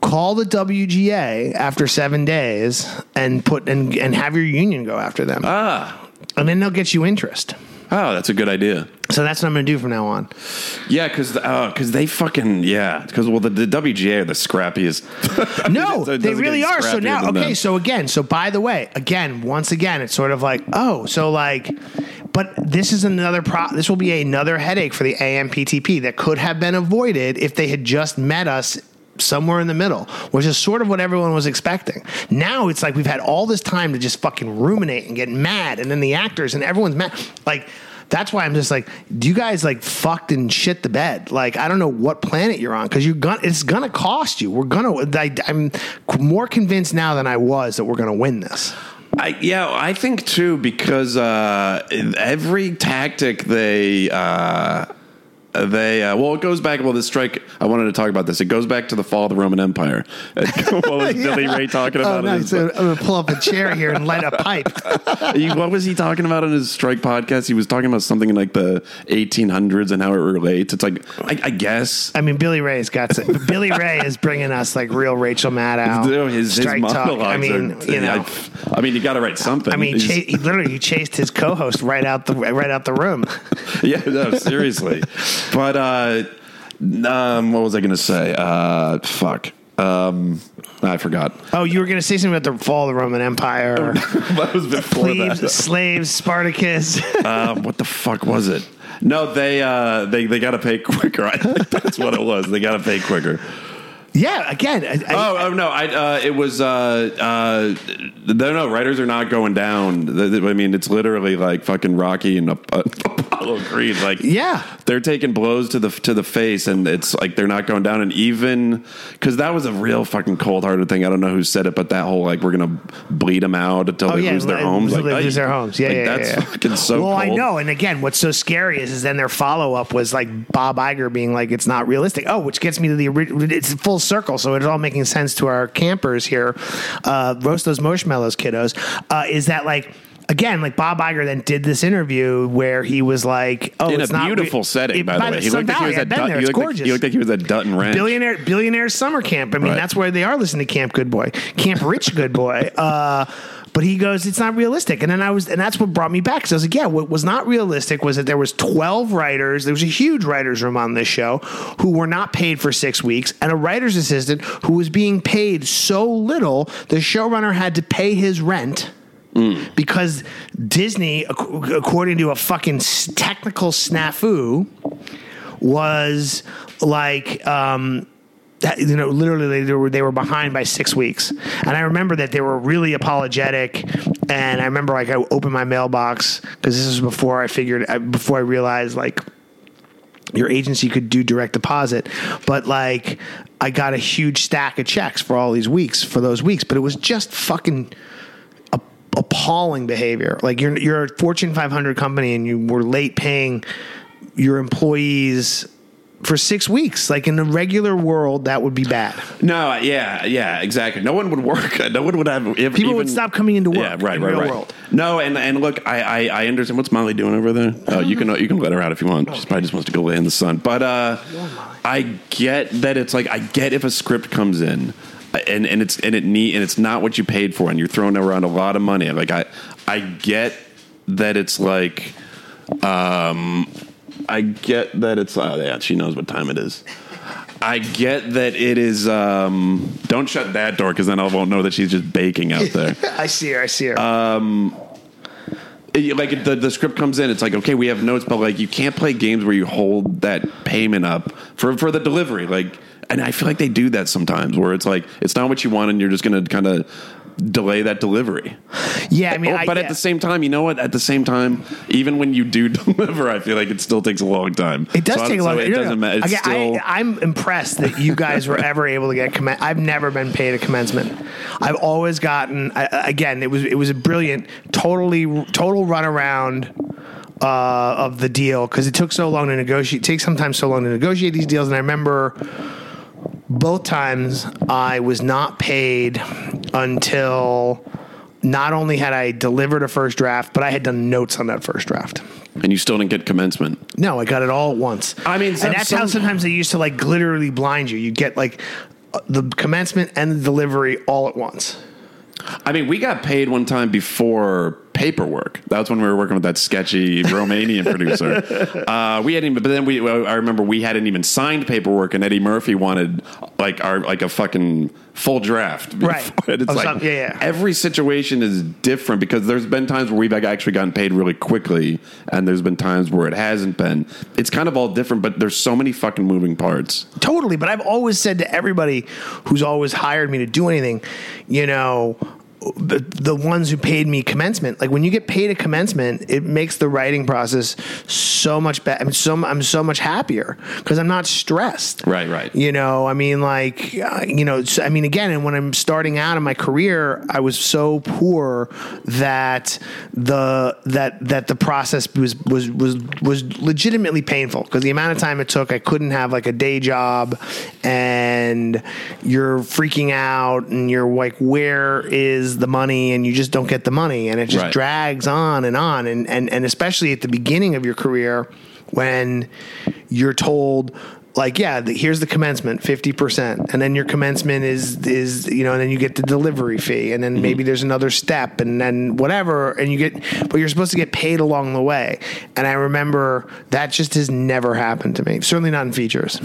call the WGA after 7 days and and have your union go after them. And then they'll get you interest. Oh, that's a good idea. So that's what I'm going to do from now on. Yeah, because they fucking, yeah. Because, well, the WGA are the scrappiest. No, they really are. So now, okay, that. So again, so by the way, again, once again, it's sort of like, oh, so like, but this is this will be another headache for the AMPTP that could have been avoided if they had just met us somewhere in the middle, which is sort of what everyone was expecting. Now it's like we've had all this time to just fucking ruminate and get mad, and then the actors and everyone's mad. Like, that's why I'm just like, do you guys like fucked and shit the bed? Like, I don't know what planet you're on because it's gonna cost you. I'm more convinced now than I was that we're gonna win this. I think too because every tactic it goes back. Well, this strike, I wanted to talk about this. It goes back to the fall of the Roman Empire. What was Billy Ray talking about? Nice. I'm going to pull up a chair here and light a pipe. What was he talking about in his strike podcast? He was talking about something in like the 1800s and how it relates. It's like, I guess. I mean, Billy Ray's got it. Billy Ray is bringing us like real Rachel Maddow. His monologues talk. I mean, you got to write something. I mean, he chased his co-host right out the room. Yeah, no, seriously. But what was I going to say? Fuck. I forgot. Oh, you were going to say something about the fall of the Roman Empire. That was before that. Slaves, Spartacus. What the fuck was it? No, they got to pay quicker. I think that's what it was. They got to pay quicker. Yeah, again. Writers are not going down. I mean, it's literally like fucking Rocky and Apollo Creed. Like, yeah, they're taking blows to the face, and it's like they're not going down. And even because that was a real fucking cold hearted thing. I don't know who said it, but that whole like we're gonna bleed them out until they lose their homes. Until they lose their homes. Yeah, yeah. That's fucking so. Well, cold. I know. And again, what's so scary is then their follow up was like Bob Iger being like, "It's not realistic." Oh, which gets me to the original. It's full circle, so it's all making sense to our campers here. Roast those marshmallows, kiddos. Is that like? Again, like Bob Iger then did this interview where he was like, "Oh, it's not a beautiful setting, by the way. He looked like he was at Dutton Ranch, billionaire summer camp. I mean, that's where they are listening to Camp Good Boy, Camp Rich Good Boy." But he goes, "It's not realistic." And then and that's what brought me back. So I was like, "Yeah, what was not realistic was that there was 12 writers. There was a huge writers room on this show who were not paid for 6 weeks, and a writer's assistant who was being paid so little the showrunner had to pay his rent." Because Disney, according to a fucking technical snafu, was like... literally they were behind by 6 weeks. And I remember that they were really apologetic. And I remember like I opened my mailbox because this was before I realized like your agency could do direct deposit. But like I got a huge stack of checks for those weeks. But it was just fucking... appalling behavior. Like you're a Fortune 500 company and you were late paying your employees for 6 weeks. Like in the regular world, that would be bad. No, yeah, exactly. No one would work. No one would have. People would stop coming into work. Yeah, right. World. No, and look, I understand. What's Molly doing over there? You can let her out if you want. She probably just wants to go lay in the sun. But I get that it's like I get if a script comes in. And it's not what you paid for, and you're throwing around a lot of money. Like I get that it's like, I get that it's. Oh yeah, she knows what time it is. I get that it is. Don't shut that door, because then I won't know that she's just baking out there. I see her. Like the script comes in, it's like, okay, we have notes, but like you can't play games where you hold that payment up for the delivery, like. And I feel like they do that sometimes where it's like, it's not what you want and you're just going to kind of delay that delivery. Yeah. I mean, at the same time, you know what? At the same time, even when you do deliver, I feel like it still takes a long time. It does take a long time. It doesn't matter. I'm impressed that you guys were ever able to get I've never been paid a commencement. I've always gotten, it was a brilliant, total runaround. Of the deal. Cause it took so long to negotiate. It takes sometimes so long to negotiate these deals. And I remember both times I was not paid until not only had I delivered a first draft, but I had done notes on that first draft. And you still didn't get commencement? No, I got it all at once. I mean, and that's how sometimes they used to like literally blind you. You get like the commencement and the delivery all at once. I mean, we got paid one time before paperwork. That's when we were working with that sketchy Romanian producer. I remember we hadn't even signed paperwork, and Eddie Murphy wanted like a fucking full draft. Right. And it's every situation is different, because there's been times where we've actually gotten paid really quickly, and there's been times where it hasn't been. It's kind of all different, but there's so many fucking moving parts. Totally. But I've always said to everybody who's always hired me to do anything, you know, the ones who paid me commencement, like when you get paid a commencement, it makes the writing process so much better. I'm so much happier because I'm not stressed. Right. You know, I mean, like, again, and when I'm starting out in my career, I was so poor that the process was legitimately painful, because the amount of time it took, I couldn't have like a day job, and you're freaking out and you're like, where is the money? And you just don't get the money, and it just drags on. And especially at the beginning of your career, when you're told like, here's the commencement, 50%. And then your commencement is, and then you get the delivery fee, and then maybe there's another step, and then whatever. And but you're supposed to get paid along the way. And I remember that just has never happened to me. Certainly not in features.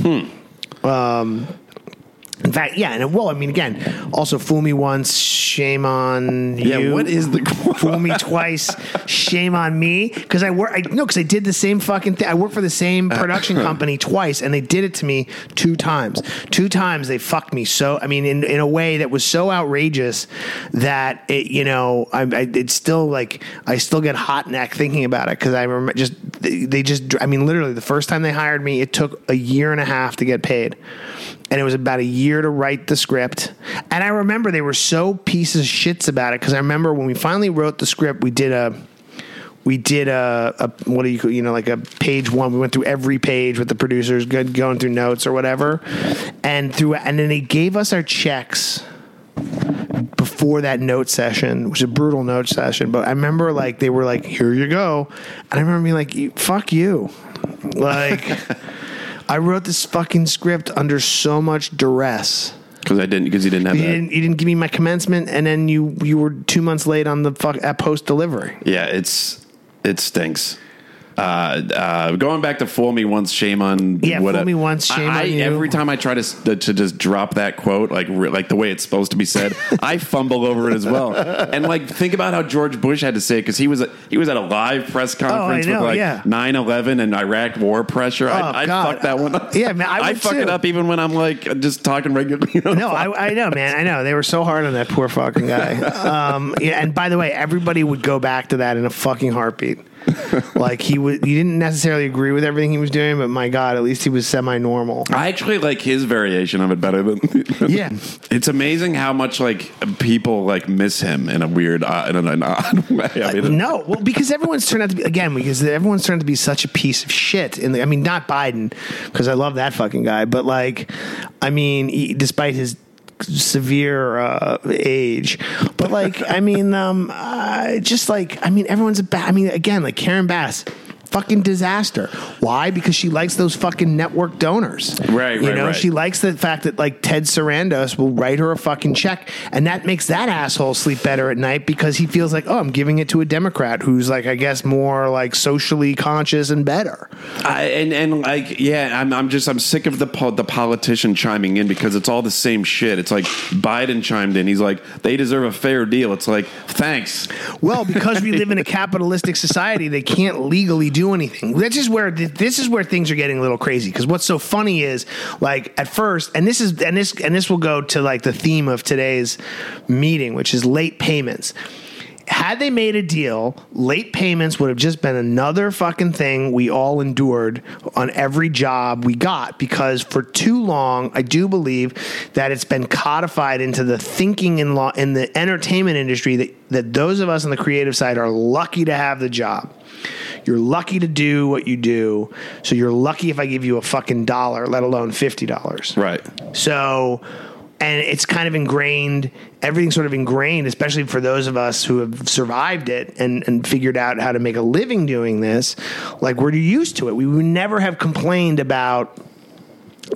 In fact, and it will. I mean, again, also fool me once, shame on you. Yeah, what is the fool me twice? Shame on me, because I did the same fucking thing. I worked for the same production company twice, and they did it to me two times. Two times they fucked me. So I mean, in a way that was so outrageous that it, you know, it's still like I still get hot neck thinking about it, because I remember literally the first time they hired me, it took a year and a half to get paid. And it was about a year to write the script. And I remember they were so pieces of shits about it, because I remember when we finally wrote the script, we did a what do you call, you know, like a page one. We went through every page with the producers, going through notes or whatever, and then they gave us our checks before that note session, which was a brutal note session. But I remember like they were like, "Here you go," and I remember being like, "Fuck you," like. I wrote this fucking script under so much duress because you didn't give me my commencement, and then you were 2 months late on the at post delivery. Yeah, it stinks. Going back to fool me once, shame on fool me once, shame on you. Every time I try to just drop that quote like the way it's supposed to be said, I fumble over it as well. And like think about how George Bush had to say it, because he was at a live press conference with 9/11 and Iraq war pressure. I fucked that one up. Yeah, man, I fuck it up even when I'm like just talking regularly. You know, no, I know, man, I know they were so hard on that poor fucking guy. Yeah, and by the way, everybody would go back to that in a fucking heartbeat. Like you didn't necessarily agree with everything he was doing, but my God, at least he was semi-normal. I actually like his variation of it better than yeah. It's amazing how much like people like miss him in a weird, in an odd way. I mean, no, well, because everyone's turned out to be such a piece of shit. I mean, not Biden, because I love that fucking guy, but like, I mean, despite his severe age, but like I mean just like I mean everyone's like Karen Bass, fucking disaster. Why? Because she likes those fucking network donors. Right, you know, right. She likes the fact that like Ted Sarandos will write her a fucking check, and that makes that asshole sleep better at night, because he feels like, oh, I'm giving it to a Democrat who's like, I guess, more like socially conscious and better. I'm sick of the politician chiming in, because it's all the same shit. It's like Biden chimed in. He's like, they deserve a fair deal. It's like, thanks. Well, because we live in a capitalistic society, they can't legally do anything. This is where things are getting a little crazy, because what's so funny is like at first, and this will go to like the theme of today's meeting, which is late payments. Had they made a deal, late payments would have just been another fucking thing we all endured on every job we got, because for too long, I do believe that it's been codified into the thinking in the entertainment industry that those of us on the creative side are lucky to have the job. You're lucky to do what you do, so you're lucky if I give you a fucking dollar, let alone $50. Right. So... and it's kind of ingrained, everything's sort of ingrained, especially for those of us who have survived it and figured out how to make a living doing this. Like, we're used to it. We would never have complained about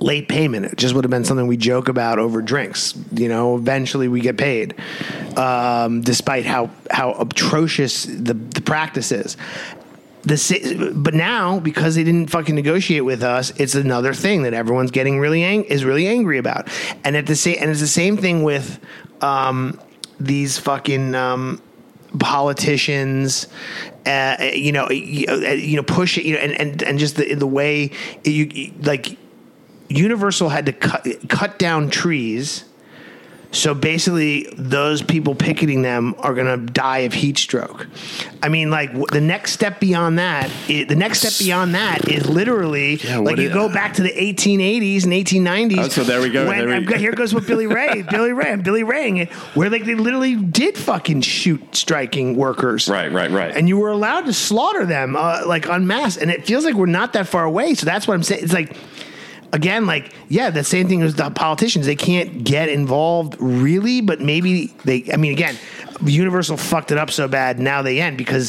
late payment. It just would have been something we joke about over drinks. You know, eventually we get paid, despite how atrocious the practice is. But now, because they didn't fucking negotiate with us, it's another thing that everyone's getting really angry about, and it's the same thing with these fucking politicians. Push it, and just the way you like Universal had to cut down trees. So basically, those people picketing them are going to die of heat stroke. I mean, like, the next step beyond that is literally, go back to the 1880s and 1890s. Oh, so there we go. Here goes with Billy Ray, where like they literally did fucking shoot striking workers. Right. And you were allowed to slaughter them like en masse. And it feels like we're not that far away. So that's what I'm saying. It's like... again, like, yeah, the same thing as the politicians. They can't get involved really, but maybe Universal fucked it up so bad, now they end because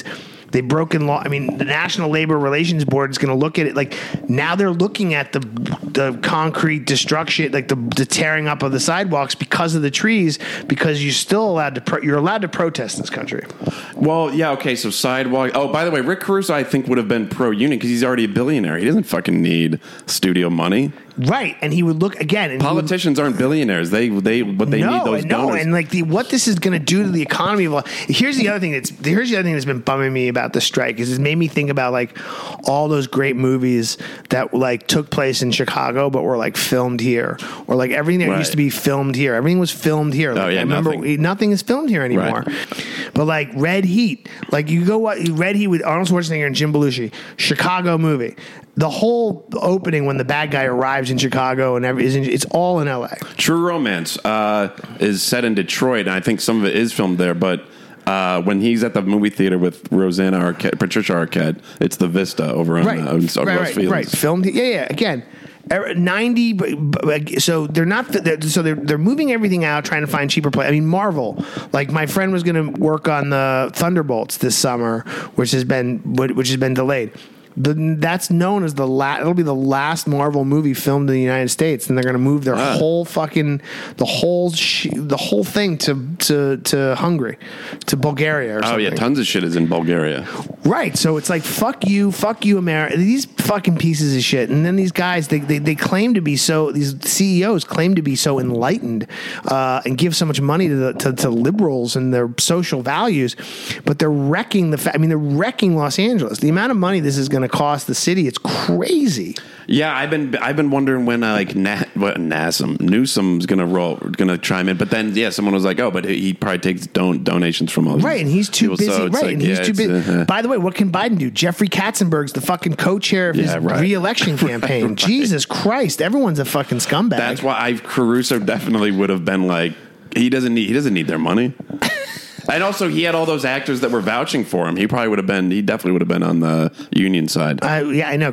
they've broken law. I mean, the National Labor Relations Board is going to look at it like now they're looking at the concrete destruction, like the tearing up of the sidewalks because of the trees, because you're still allowed to protest in this country. Well, yeah, okay, so sidewalk. Oh, by the way, Rick Caruso I think would have been pro union because he's already a billionaire. He doesn't fucking need studio money. Right, and he would look again. And politicians aren't billionaires. They need those donors. And like what this is going to do to the economy. Here's the other thing that's been bumming me about the strike is it made me think about like all those great movies that like took place in Chicago but were like filmed here, or like everything that used to be filmed here. Everything was filmed here. Like, nothing is filmed here anymore. Right. But like Red Heat, like you go Red Heat with Arnold Schwarzenegger and Jim Belushi, Chicago movie. The whole opening when the bad guy arrives in Chicago and it's all in L.A. True Romance is set in Detroit, and I think some of it is filmed there, but when he's at the movie theater with Patricia Arquette, it's the Vista over on West Fields. Right, filmed, yeah, again. 90, so they're moving everything out, trying to find cheaper play. I mean, Marvel. Like my friend was going to work on the Thunderbolts this summer, which has been delayed. That's known as it'll be the last Marvel movie filmed in the United States, and they're going to move their whole thing to Hungary, to Bulgaria. Or something. Yeah, tons of shit is in Bulgaria. Right, so it's like fuck you, America. These fucking pieces of shit, and then these guys they claim to be so. These CEOs claim to be so enlightened and give so much money to liberals and their social values, but they're wrecking they're wrecking Los Angeles. The amount of money this is going to cost the city, it's crazy. Yeah, I've been wondering when Newsom's gonna chime in, but then someone was like, oh, but he probably takes donations from all and he's too people, busy, so right? Like, and he's too busy. By the way, what can Biden do? Jeffrey Katzenberg's the fucking co-chair of his re-election campaign. Right. Jesus Christ, everyone's a fucking scumbag. That's why Caruso definitely would have been like, he doesn't need their money. And also, he had all those actors that were vouching for him. He definitely would have been on the union side. I know.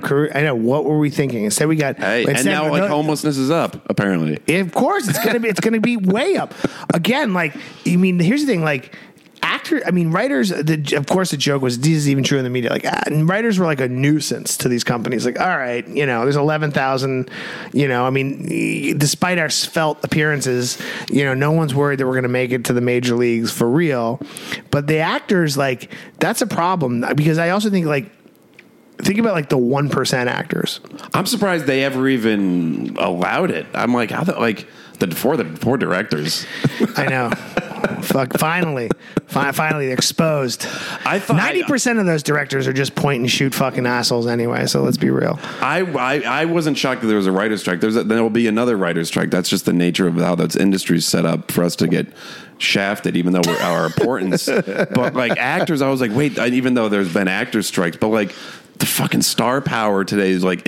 What were we thinking? Instead, we got. Homelessness is up. Apparently, of course, it's gonna be. It's gonna be way up again. Like, I mean, here's the thing. Like. Writers. Of course, the joke was this is even true in the media. Like, writers were like a nuisance to these companies. Like, all right, there's 11,000. Despite our svelte appearances, no one's worried that we're going to make it to the major leagues for real. But the actors, like, that's a problem because I also think like. Think about like the 1% actors. I'm surprised they ever even allowed it. I'm like, how the four directors. I know. Fuck! Finally, exposed. I thought 90% of those directors are just point and shoot fucking assholes anyway. So let's be real. I wasn't shocked that there was a writer's strike. There will be another writer's strike. That's just the nature of how that industry's set up for us to get shafted, even though we're our importance. But like actors, I was like, wait. Even though there's been actor strikes, but like the fucking star power today is like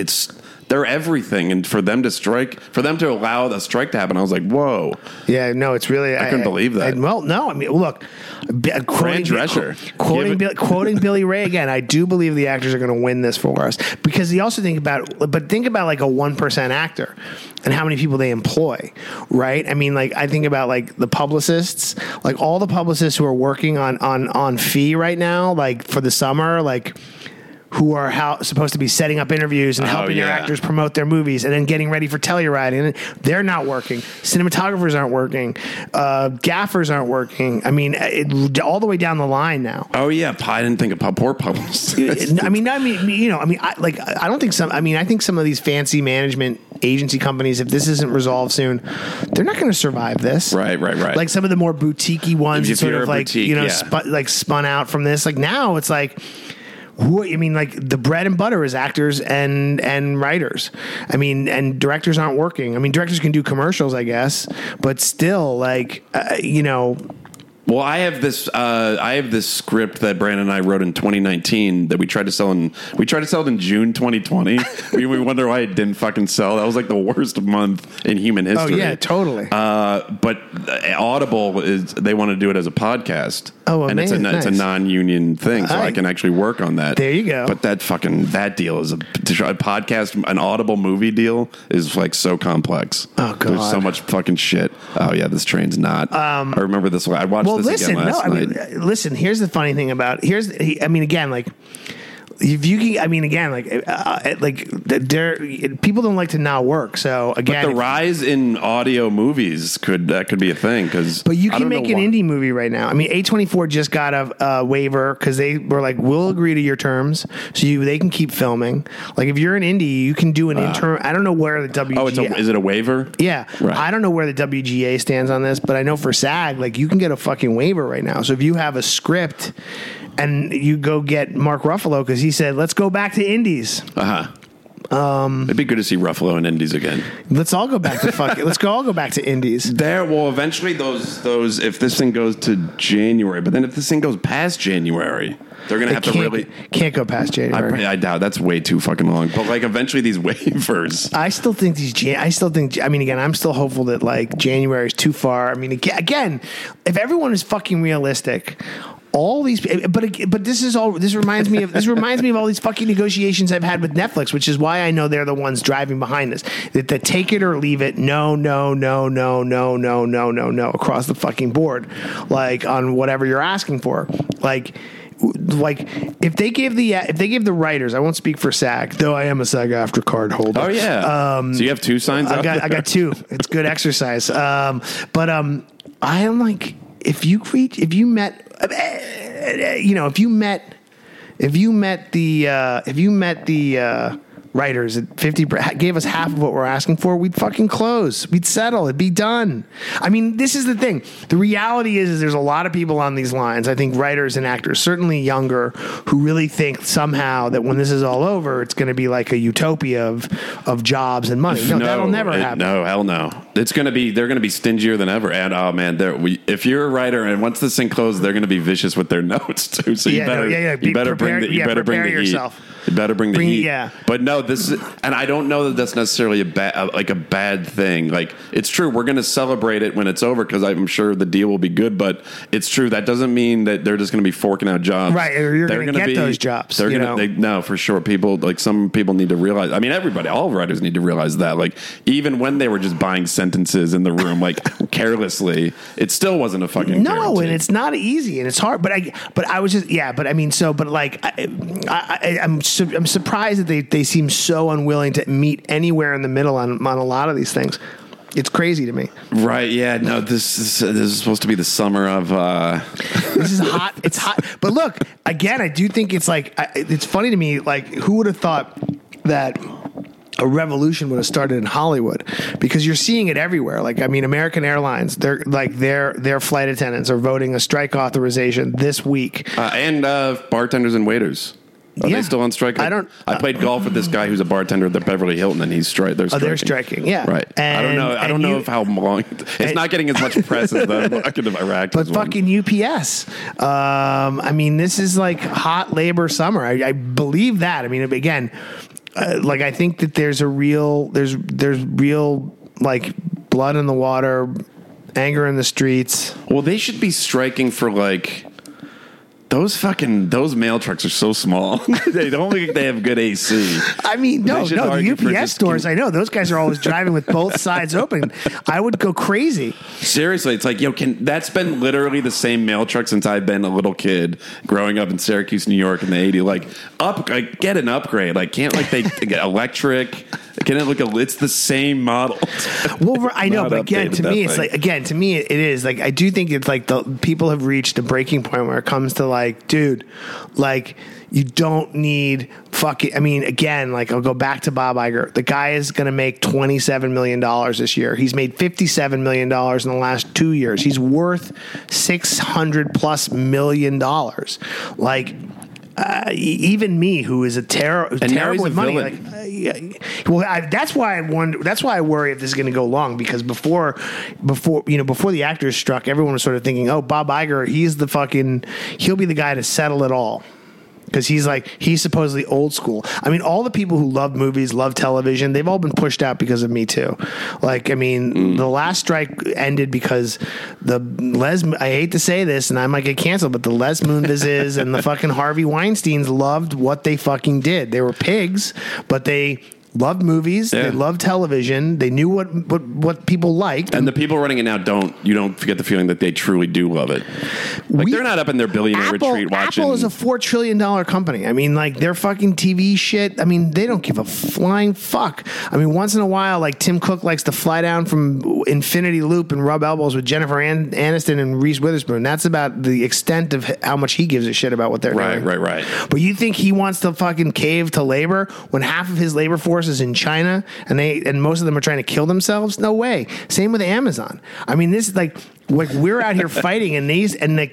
they're everything, and for them to allow the strike to happen, I was like, whoa. Yeah, no, it's really... I couldn't believe that. Look, quoting Billy Ray again, I do believe the actors are going to win this for us, because you also think about like a 1% actor and how many people they employ, right? I mean, like, I think about like the publicists, like all the publicists who are working on fee right now, like for the summer, like... who are supposed to be setting up interviews and helping your actors promote their movies and then getting ready for Telluride. And they're not working. Cinematographers aren't working. Gaffers aren't working. I mean, all the way down the line now. Oh, yeah. I didn't think about poor publicists. I think some of these fancy management agency companies, if this isn't resolved soon, they're not going to survive this. Right. Like some of the more boutique-y ones sort of like, boutique, spun out from this. Like now it's like... the bread and butter is actors and writers. I mean, and directors aren't working. I mean, directors can do commercials, I guess, but still, like, Well, I have this script that Brandon and I wrote in 2019 that we tried to sell it in June 2020. we wonder why it didn't fucking sell. That was like the worst month in human history. Oh yeah, totally. But Audible they want to do it as a podcast. Oh, amazing. And it's a non-union thing, so I can actually work on that. There you go. But that deal is a podcast, an Audible movie deal is like so complex. Oh god, there's so much fucking shit. Oh yeah, this train's not. I remember this. I watched. Well, listen. Here's the funny thing about here's. I mean, again, like If you can, I mean, again, like there, people don't like to not work. So again, but the rise in audio movies could be a thing because. But you can make an indie movie right now. I mean, A24 just got a waiver because they were like, "We'll agree to your terms, so they can keep filming." Like if you're an indie, you can do an interim. I don't know where the WGA. Oh, is it a waiver? Yeah, right. I don't know where the WGA stands on this, but I know for SAG, like you can get a fucking waiver right now. So if you have a script. And you go get Mark Ruffalo because he said, "Let's go back to indies." Uh huh. It'd be good to see Ruffalo in indies again. Let's all go back to fuck it. Let's go all go back to indies. There, well, eventually those if this thing goes to January, but then if this thing goes past January, they're gonna have to really can't go past January. I doubt that's way too fucking long. But like eventually these waivers. I still think I mean, again, I'm still hopeful that like January is too far. I mean, again, if everyone is fucking realistic. All these, but this is all. This reminds me of all these fucking negotiations I've had with Netflix, which is why I know they're the ones driving behind this. That the take it or leave it. No, across the fucking board, like on whatever you're asking for, like if they gave the writers, I won't speak for SAG, though I am a SAG after card holder. Oh yeah. So you have two signs. I got two. It's good exercise. But I am like. If you met the writers at 50%, gave us half of what we're asking for, we'd fucking close. We'd settle. It'd be done. I mean, this is the thing. The reality is there's a lot of people on these lines. I think writers and actors, certainly younger, who really think somehow that when this is all over, it's going to be like a utopia of jobs and money. No, that'll never happen. No, hell no. They're going to be stingier than ever. And oh man, if you're a writer and once this thing closes, they're going to be vicious with their notes too. So you better bring the heat. Yeah. But no, and I don't know that that's necessarily a bad thing. Like it's true. We're going to celebrate it when it's over. Cause I'm sure the deal will be good, but it's true. That doesn't mean that they're just going to be forking out jobs. Right. Or you're going to get those jobs. No, for sure. People like some people need to realize, I mean, everybody, all writers need to realize that like even when they were just buying sentences in the room, like carelessly, it still wasn't a fucking guarantee. And it's not easy and it's hard, I'm surprised that they seem so unwilling to meet anywhere in the middle on a lot of these things. It's crazy to me. Right, yeah. No, this is supposed to be the summer of... This is hot. It's hot. But look, again, I do think it's like... It's funny to me, like, who would have thought that... A revolution would have started in Hollywood because you're seeing it everywhere. Like, I mean, American Airlines, their flight attendants are voting a strike authorization this week. And bartenders and waiters. Are they still on strike? I played golf with this guy who's a bartender at the Beverly Hilton, and he's striking. Oh, they're striking. Yeah, right. And, I don't know if how long. It's not getting as much press as the market of Iraq. But fucking UPS. I mean, this is like hot labor summer. I believe that. I mean, again. Like I think that there's real like blood in the water, anger in the streets. Well, they should be striking for like those mail trucks are so small. They don't think they have good AC. I mean, no, the UPS stores. I know those guys are always driving with both sides open. I would go crazy. Seriously, it's like that's been literally the same mail truck since I've been a little kid growing up in Syracuse, New York in the 80s. Like get an upgrade. Like can't like they get electric. Can it look it's the same model? Well, I know, but again, to me, it is like I do think it's like the people have reached a breaking point where it comes to like, dude, like you don't need fucking. I mean, again, like I'll go back to Bob Iger. The guy is going to make $27 million this year. He's made $57 million in the last 2 years. He's worth $600+ million. Like. Even me, who is terrible with money, villain. That's why I worry if this is going to go long. Because before the actors struck, everyone was sort of thinking, "Oh, Bob Iger, he'll be the guy to settle it all." Because he's supposedly old school. I mean, all the people who love movies, love television, they've all been pushed out because of Me Too. Like, I mean, The last strike ended because I hate to say this, and I might get canceled, but the Les Moonves and the fucking Harvey Weinsteins loved what they fucking did. They were pigs, but they loved movies. Yeah. They loved television. They knew what people liked. And the people running it now you don't get the feeling that they truly do love it. Like they're not up in their billionaire retreat watching. Apple is a $4 trillion company. I mean, like their fucking TV shit. I mean, they don't give a flying fuck. I mean, once in a while, like Tim Cook likes to fly down from Infinity Loop and rub elbows with Jennifer Aniston and Reese Witherspoon. That's about the extent of how much he gives a shit about what they're doing. Right. But you think he wants to fucking cave to labor when half of his labor force is in China and most of them are trying to kill themselves? No way. Same with Amazon. I mean, this is like we're out here fighting, and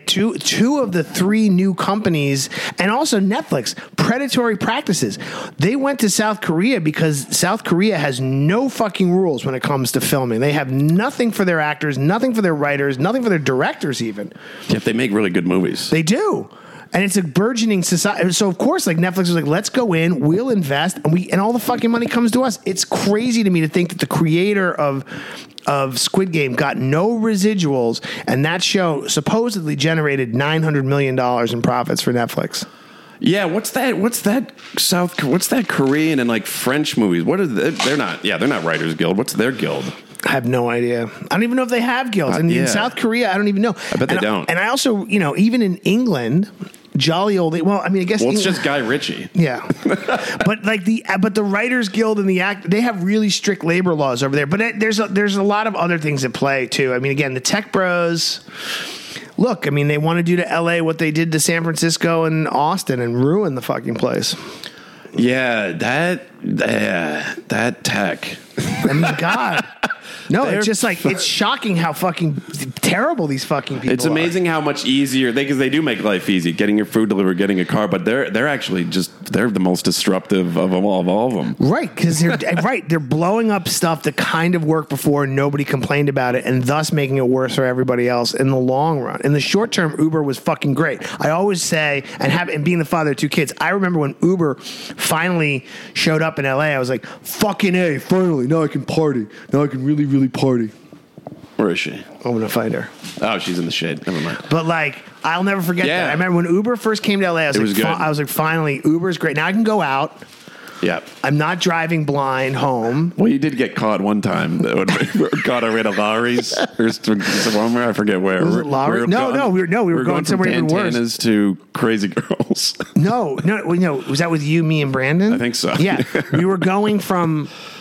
two of the three new companies, and also Netflix, predatory practices. They went to South Korea because South Korea has no fucking rules when it comes to filming. They have nothing for their actors, nothing for their writers, nothing for their directors even. Yet they make really good movies. They do. And it's a burgeoning society. So, of course, like Netflix was like, let's go in, we'll invest, and all the fucking money comes to us. It's crazy to me to think that the creator of Squid Game got no residuals, and that show supposedly generated $900 million in profits for Netflix. Yeah, what's that Korean and like French movies? What are they? They're not Writers Guild. What's their guild? I have no idea. I don't even know if they have guilds. In South Korea, I don't even know. I bet they don't. And I also, even in England, jolly old. Well, I mean, I guess. Well, it's just Guy Ritchie. Yeah, but like the Writers Guild and the act, they have really strict labor laws over there. But there's a lot of other things at play too. I mean, again, the tech bros. Look, I mean, they want to do to LA what they did to San Francisco and Austin and ruin the fucking place. Yeah, that tech. I mean, God. No, it's just like, it's shocking how fucking terrible these fucking people are. It's amazing how much easier, because they do make life easy, getting your food delivered, getting a car, but they're actually just, they're the most disruptive of all of them. Right, because they're blowing up stuff that kind of worked before and nobody complained about it, and thus making it worse for everybody else in the long run. In the short term, Uber was fucking great. I always say, and being the father of two kids, I remember when Uber finally showed up in LA, I was like, fucking A, finally, now I can party. Now I can really party. Where is she? I'm gonna find her. Oh, she's in the shade. Never mind. But like, I'll never forget that. I remember when Uber first came to LA. I was like, finally, Uber's great. Now I can go out. Yeah. I'm not driving blind home. Well, you did get caught one time. Caught over at Lowry's or somewhere. I forget where. Was it Lowry's? We were going somewhere even worse. From Dantana's to Crazy Girls. No. Was that with you, me, and Brandon? I think so. Yeah. We were going from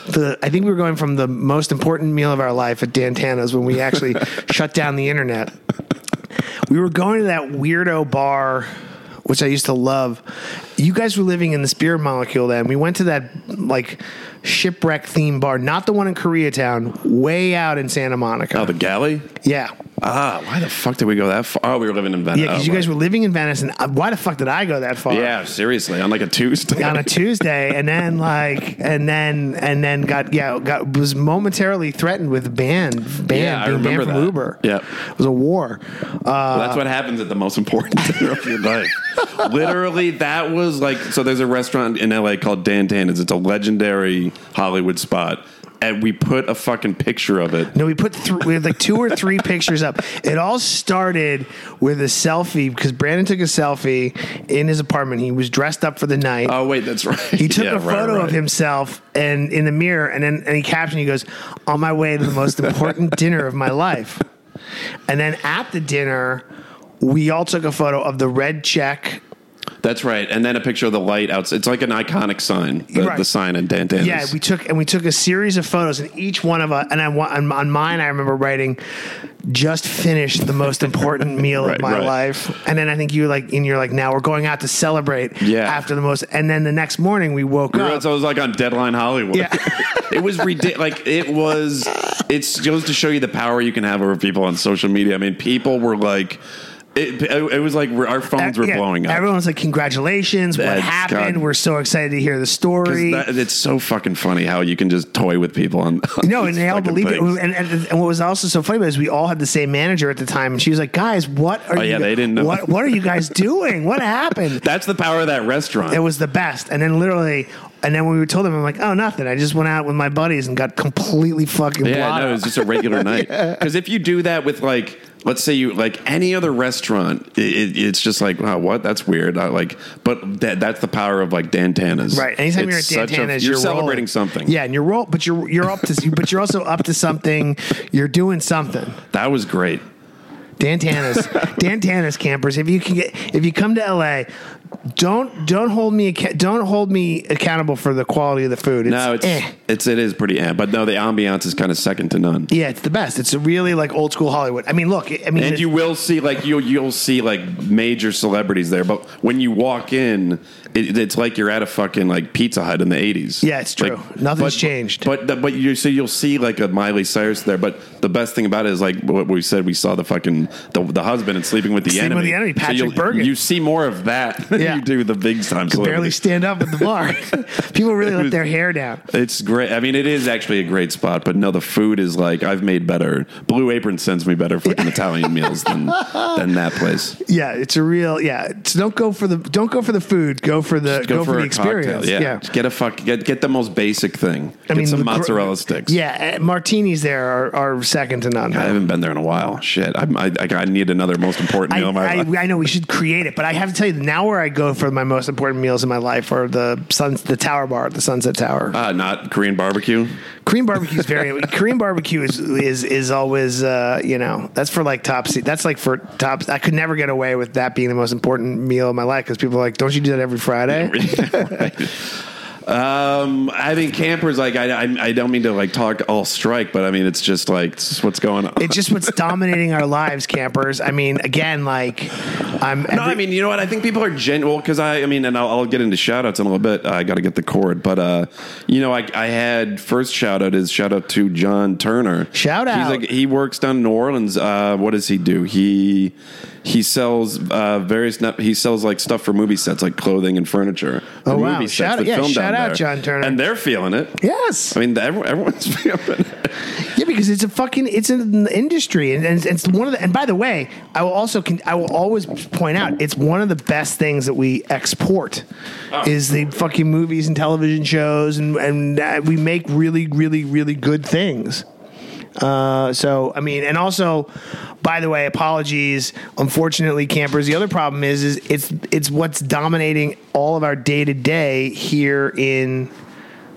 the most important meal of our life at Dantana's when we actually shut down the internet. We were going to that weirdo bar, which I used to love. You guys were living in the Spirit Molecule then. We went to that like shipwreck themed bar, not the one in Koreatown, way out in Santa Monica. Oh, the Galley? Yeah. Ah, why the fuck did we go that far? Oh, we were living in Venice. Yeah, because you guys were living in Venice, and why the fuck did I go that far? Yeah, seriously, on a Tuesday, and then was momentarily threatened with ban. Yeah, I remember that. From Uber. Yeah, it was a war. Well, that's what happens at the most important dinner of your life. Literally, that was like. So there's a restaurant in LA called Dantana's. It's a legendary Hollywood spot. And we put a fucking picture of it. No, we had like 2 or 3 pictures up. It all started with a selfie because Brandon took a selfie in his apartment. He was dressed up for the night. Oh, wait, that's right. He took a photo of himself and in the mirror, and then he captioned. He goes, "On my way to the most important dinner of my life." And then at the dinner, we all took a photo of the red check. That's right, and then a picture of the light outside. It's like an iconic sign, the sign in Dantana's. Yeah, we took a series of photos, and each one of us. And on mine, I remember writing, "Just finished the most important meal of my life." And then I think you now we're going out to celebrate. Yeah. After the most, and then the next morning we woke up. So I was like on Deadline Hollywood. Yeah. It was ridiculous. It goes to show you the power you can have over people on social media. I mean, people were like. It was like our phones were blowing up. Everyone's like, "Congratulations! What happened? God. We're so excited to hear the story." It's so fucking funny how you can just toy with people and they all believe it. And what was also so funny was we all had the same manager at the time, and she was like, "Guys, what are you? They didn't know. What are you guys doing? What happened?" That's the power of that restaurant. It was the best, and then literally. And then when we told them, I'm like, "Oh, nothing. I just went out with my buddies and got completely fucking blotted." Yeah, no, it was just a regular night. Because if you do that with like let's say you like any other restaurant, it's just like, wow, what? That's weird. But that's the power of like Dantana's, right? Anytime it's you're at Dantana's, you're celebrating something. Yeah, and you're up to, but you're also up to something. You're doing something. That was great. Dantana's campers. If you come to LA, don't hold me accountable for the quality of the food. It is pretty. But no, the ambiance is kind of second to none. Yeah, it's the best. It's really like old school Hollywood. I mean, look. I mean, and you will see like you'll see like major celebrities there. But when you walk in, it's like you're at a fucking like Pizza Hut in the 80s. Yeah, it's true. Like, Nothing's changed. But you'll see like a Miley Cyrus there. But the best thing about it is like what we said. We saw the fucking. The husband and sleeping with the enemy, Patrick Bergen. You see more of that than you do the big time. You barely stand up at the bar. People really let their hair down. It's great. I mean, it is actually a great spot, but no, the food is like I've made better. Blue Apron sends me better fucking Italian meals than that place. Yeah, it's a real. Yeah, so don't go for the food. Go for the experience. Cocktail, yeah. Just get the most basic thing. Get some mozzarella sticks. Yeah, martinis there are second to none. I haven't been there in a while. Shit, I need another most important meal in my life. I know we should create it, but I have to tell you now where I go for my most important meals in my life are the Tower Bar at the Sunset Tower. Not Korean barbecue. Korean barbecue is very Korean barbecue is always that's for like top seat. That's like for tops. I could never get away with that being the most important meal in my life because people are like, don't you do that every Friday? Right. I think campers, like, I don't mean to like talk all strike, but I mean, it's just like, it's what's going on. It's just what's dominating our lives, campers. I mean, again, like you know what? I think people are genuine. Cause I'll get into shout outs in a little bit. I got to get the cord, but, I had first shout out to John Turner. Shout out. He's like, he works down in New Orleans. What does he do? He sells he sells like stuff for movie sets, like clothing and furniture. Oh wow! Movie sets that filmed down there. Shout out John Turner, and they're feeling it. Yes, I mean everyone's feeling it. Yeah, because it's an industry, and it's one of the. And by the way, I will always point out it's one of the best things that we export is the fucking movies and television shows, and we make really, really, really good things. So I mean, and also, by the way, apologies. Unfortunately, campers. The other problem is it's what's dominating all of our day to day here in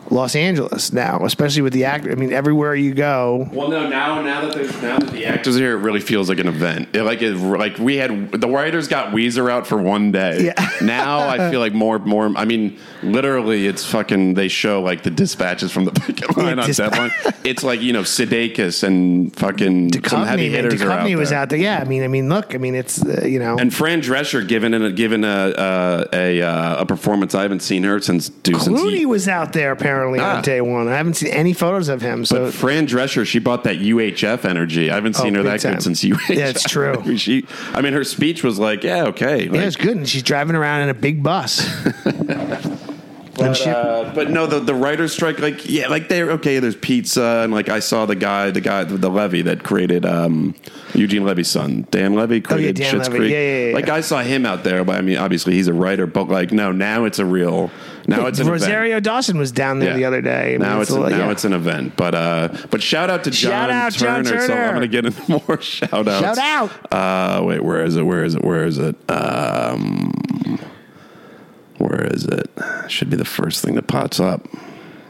Los Angeles now, especially with the actors. I mean, everywhere you go. Well, no, now that the actors are here, it really feels like an event. Like we had the writers got Weezer out for one day. Yeah. Now I feel like more. I mean, literally, it's fucking. They show like the dispatches from the picket line on deadline. It's like Sudeikis and fucking DeCompany, some heavy hitters are out there. Was out there. Yeah, I mean, look, it's And Fran Drescher given a performance I haven't seen her since. Clooney was out there apparently. On day one, I haven't seen any photos of him. So, but Fran Drescher, she bought that UHF energy. I haven't seen her that good since UHF. Yeah, it's true. I mean, her speech was like, "Yeah, okay." Like, yeah, it's good, and she's driving around in a big bus. But the writer's strike, like, yeah, like they're okay. There's pizza, and like I saw the guy, the Levy that created Eugene Levy's son, Dan Levy created Schitt's Creek. Yeah. Like I saw him out there, but I mean, obviously he's a writer, but like now it's a real. Now it's an Rosario event. Dawson was down there the other day. It's an event, but shout out to John Turner. So I'm going to get into more shout outs. Shout out. Wait, where is it? Where is it? Should be the first thing that pops up.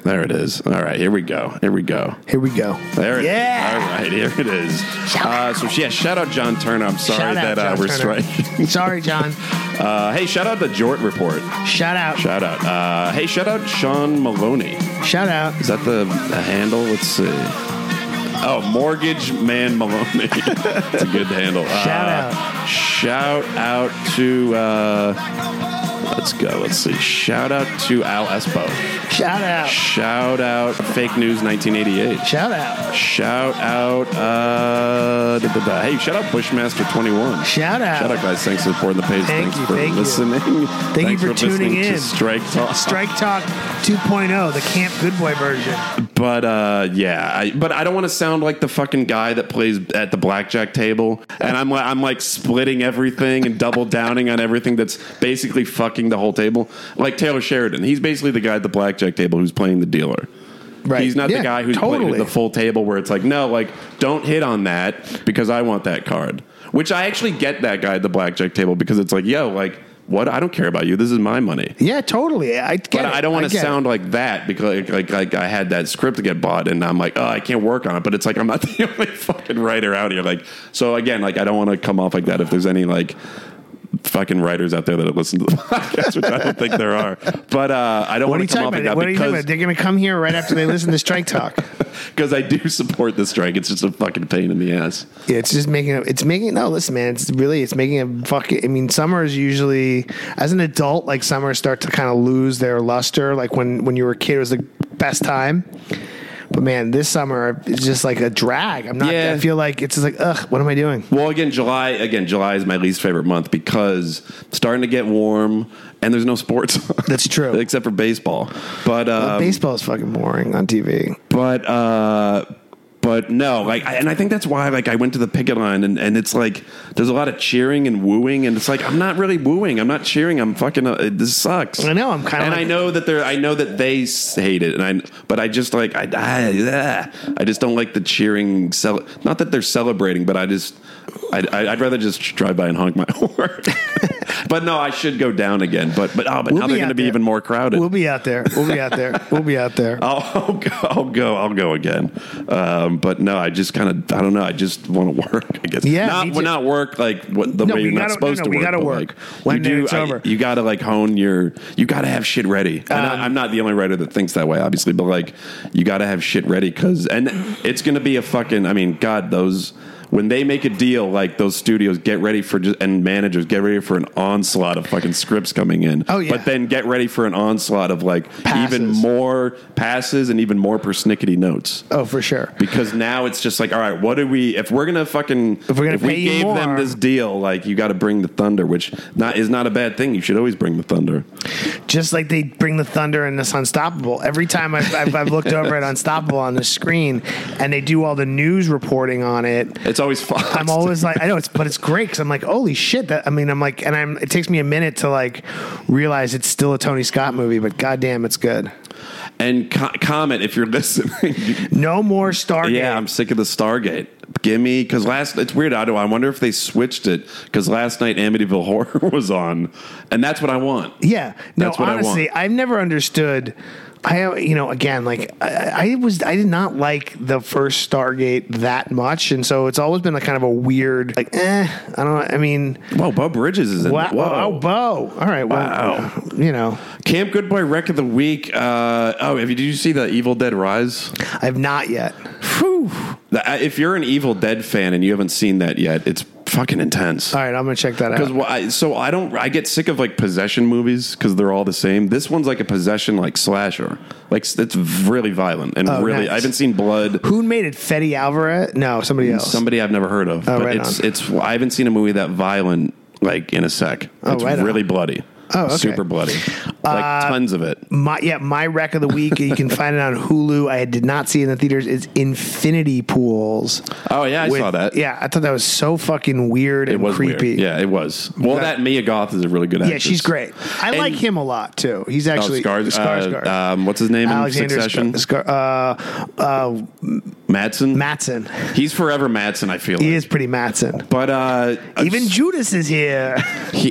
There it is. All right, here we go. All right, here it is. Shout out John Turner. I'm sorry that we're striking. Sorry, John. Hey, shout out the Jort Report. Shout out. Hey, shout out Sean Maloney. Shout out. Is that the handle? Let's see. Oh, Mortgage Man Maloney. That's a good handle. Shout out to... Let's go. Let's see. Shout out to Al Espo. Shout out Fake News 1988. Shout out. Hey, shout out Bushmaster 21. Shout out, guys. Thanks for supporting the page. Thanks for listening. Thank you for tuning in. To Strike Talk. Strike Talk 2.0, the Camp Good Boy version. But I don't want to sound like the fucking guy that plays at the blackjack table, and I'm like splitting everything and double downing on everything that's basically fucking the whole table. Like Taylor Sheridan, he's basically the guy at the blackjack table who's playing the dealer. Right. He's not the guy who's playing with the full table where it's like, no, like, don't hit on that because I want that card. Which I actually get that guy at the blackjack table because it's like, yo, like, what? I don't care about you. This is my money. Yeah, totally. I get but it. I don't want to sound like that because like I had that script to get bought and I'm like, oh, I can't work on it. But it's like, I'm not the only fucking writer out here. Like, so again, like, I don't want to come off like that. If there's any like fucking writers out there that listen to the podcast, which I don't think there are, but I don't want to come off like that. What are you talking about? They're going to come here right after they listen to Strike Talk. Because I do support the strike. It's just a fucking pain in the ass. Yeah, it's just making it. It's making no. Listen, man. It's really. It's making a fucking. I mean, summers usually, as an adult, like summers start to kind of lose their luster. Like when you were a kid, it was the best time. But man, this summer is just like a drag. I'm not. Yeah. I feel like it's just like, ugh. What am I doing? Well, again, July is my least favorite month because it's starting to get warm and there's no sports. That's true, except for baseball. But baseball is fucking boring on TV. But no, like, and I think that's why, like, I went to the picket line, and it's like there's a lot of cheering and wooing, and it's like I'm not really wooing, I'm not cheering, I'm fucking. This sucks. I know, I'm kind of, and like, I know that they hate it, and I just don't like the cheering. Not that they're celebrating, but I'd rather just drive by and honk my horn. But no, I should go down again. But now they're going to be even more crowded. We'll be out there. I'll go again. But no, I just kind of, I don't know. I just want to work, I guess. Yeah, not work like what the way you're not supposed to work. No, we got to work. Like, when it's over. You got to like you got to have shit ready. And I'm not the only writer that thinks that way, obviously. But like, you got to have shit ready because, and it's going to be a fucking, I mean, God, those. When they make a deal, like those studios get ready for, and managers get ready for an onslaught of fucking scripts coming in. Oh yeah. But then get ready for an onslaught of like passes. Even more passes and even more persnickety notes. Oh, for sure. Because now it's just like, all right, what do we? If we're gonna fucking, if we gave them this deal, like you got to bring the thunder, which is not a bad thing. You should always bring the thunder. Just like they bring the thunder in this Unstoppable. Every time I've looked over at Unstoppable on the screen, and they do all the news reporting on it. It's always fun. I'm always like, I know it's, but it's great because I'm like, holy shit! It takes me a minute to like realize it's still a Tony Scott movie, but goddamn, it's good. And comment if you're listening. No more Stargate. Yeah, I'm sick of the Stargate. Gimme, because it's weird. I wonder if they switched it because last night Amityville Horror was on, and that's what I want. Yeah, no, that's what honestly, I want. I've never understood. I did not like the first Stargate that much, and so it's always been like kind of a weird, like, I don't know, I mean... Whoa, Bo Bridges is in it. Whoa, Bo. All right, well, wow. You know. Camp Good Boy Wreck of the Week. Did you see the Evil Dead Rise? I have not yet. Whew. If you're an Evil Dead fan and you haven't seen that yet, it's fucking intense. All right, I'm gonna check that out. I get sick of like possession movies because they're all the same. This one's like a possession like slasher. Like it's really violent and really. Nice. I haven't seen blood. Who made it? Fede Alvarez? No, somebody else. Somebody I've never heard of. Oh, but right I haven't seen a movie that violent like in a sec. It's really bloody. Oh, okay. Super bloody. Like tons of it. My wreck of the week, you can find it on Hulu. I did not see it in the theaters. It's Infinity Pools. Oh, yeah, I saw that. Yeah, I thought that was so fucking weird and creepy. Weird. Yeah, it was. Well, that Mia Goth is a really good actress. Yeah, she's great. I like him a lot, too. He's actually... Skarsgård. What's his name in Succession? Madsen. He's forever Madsen, I feel like. He is pretty Madsen. But... even Judas is here.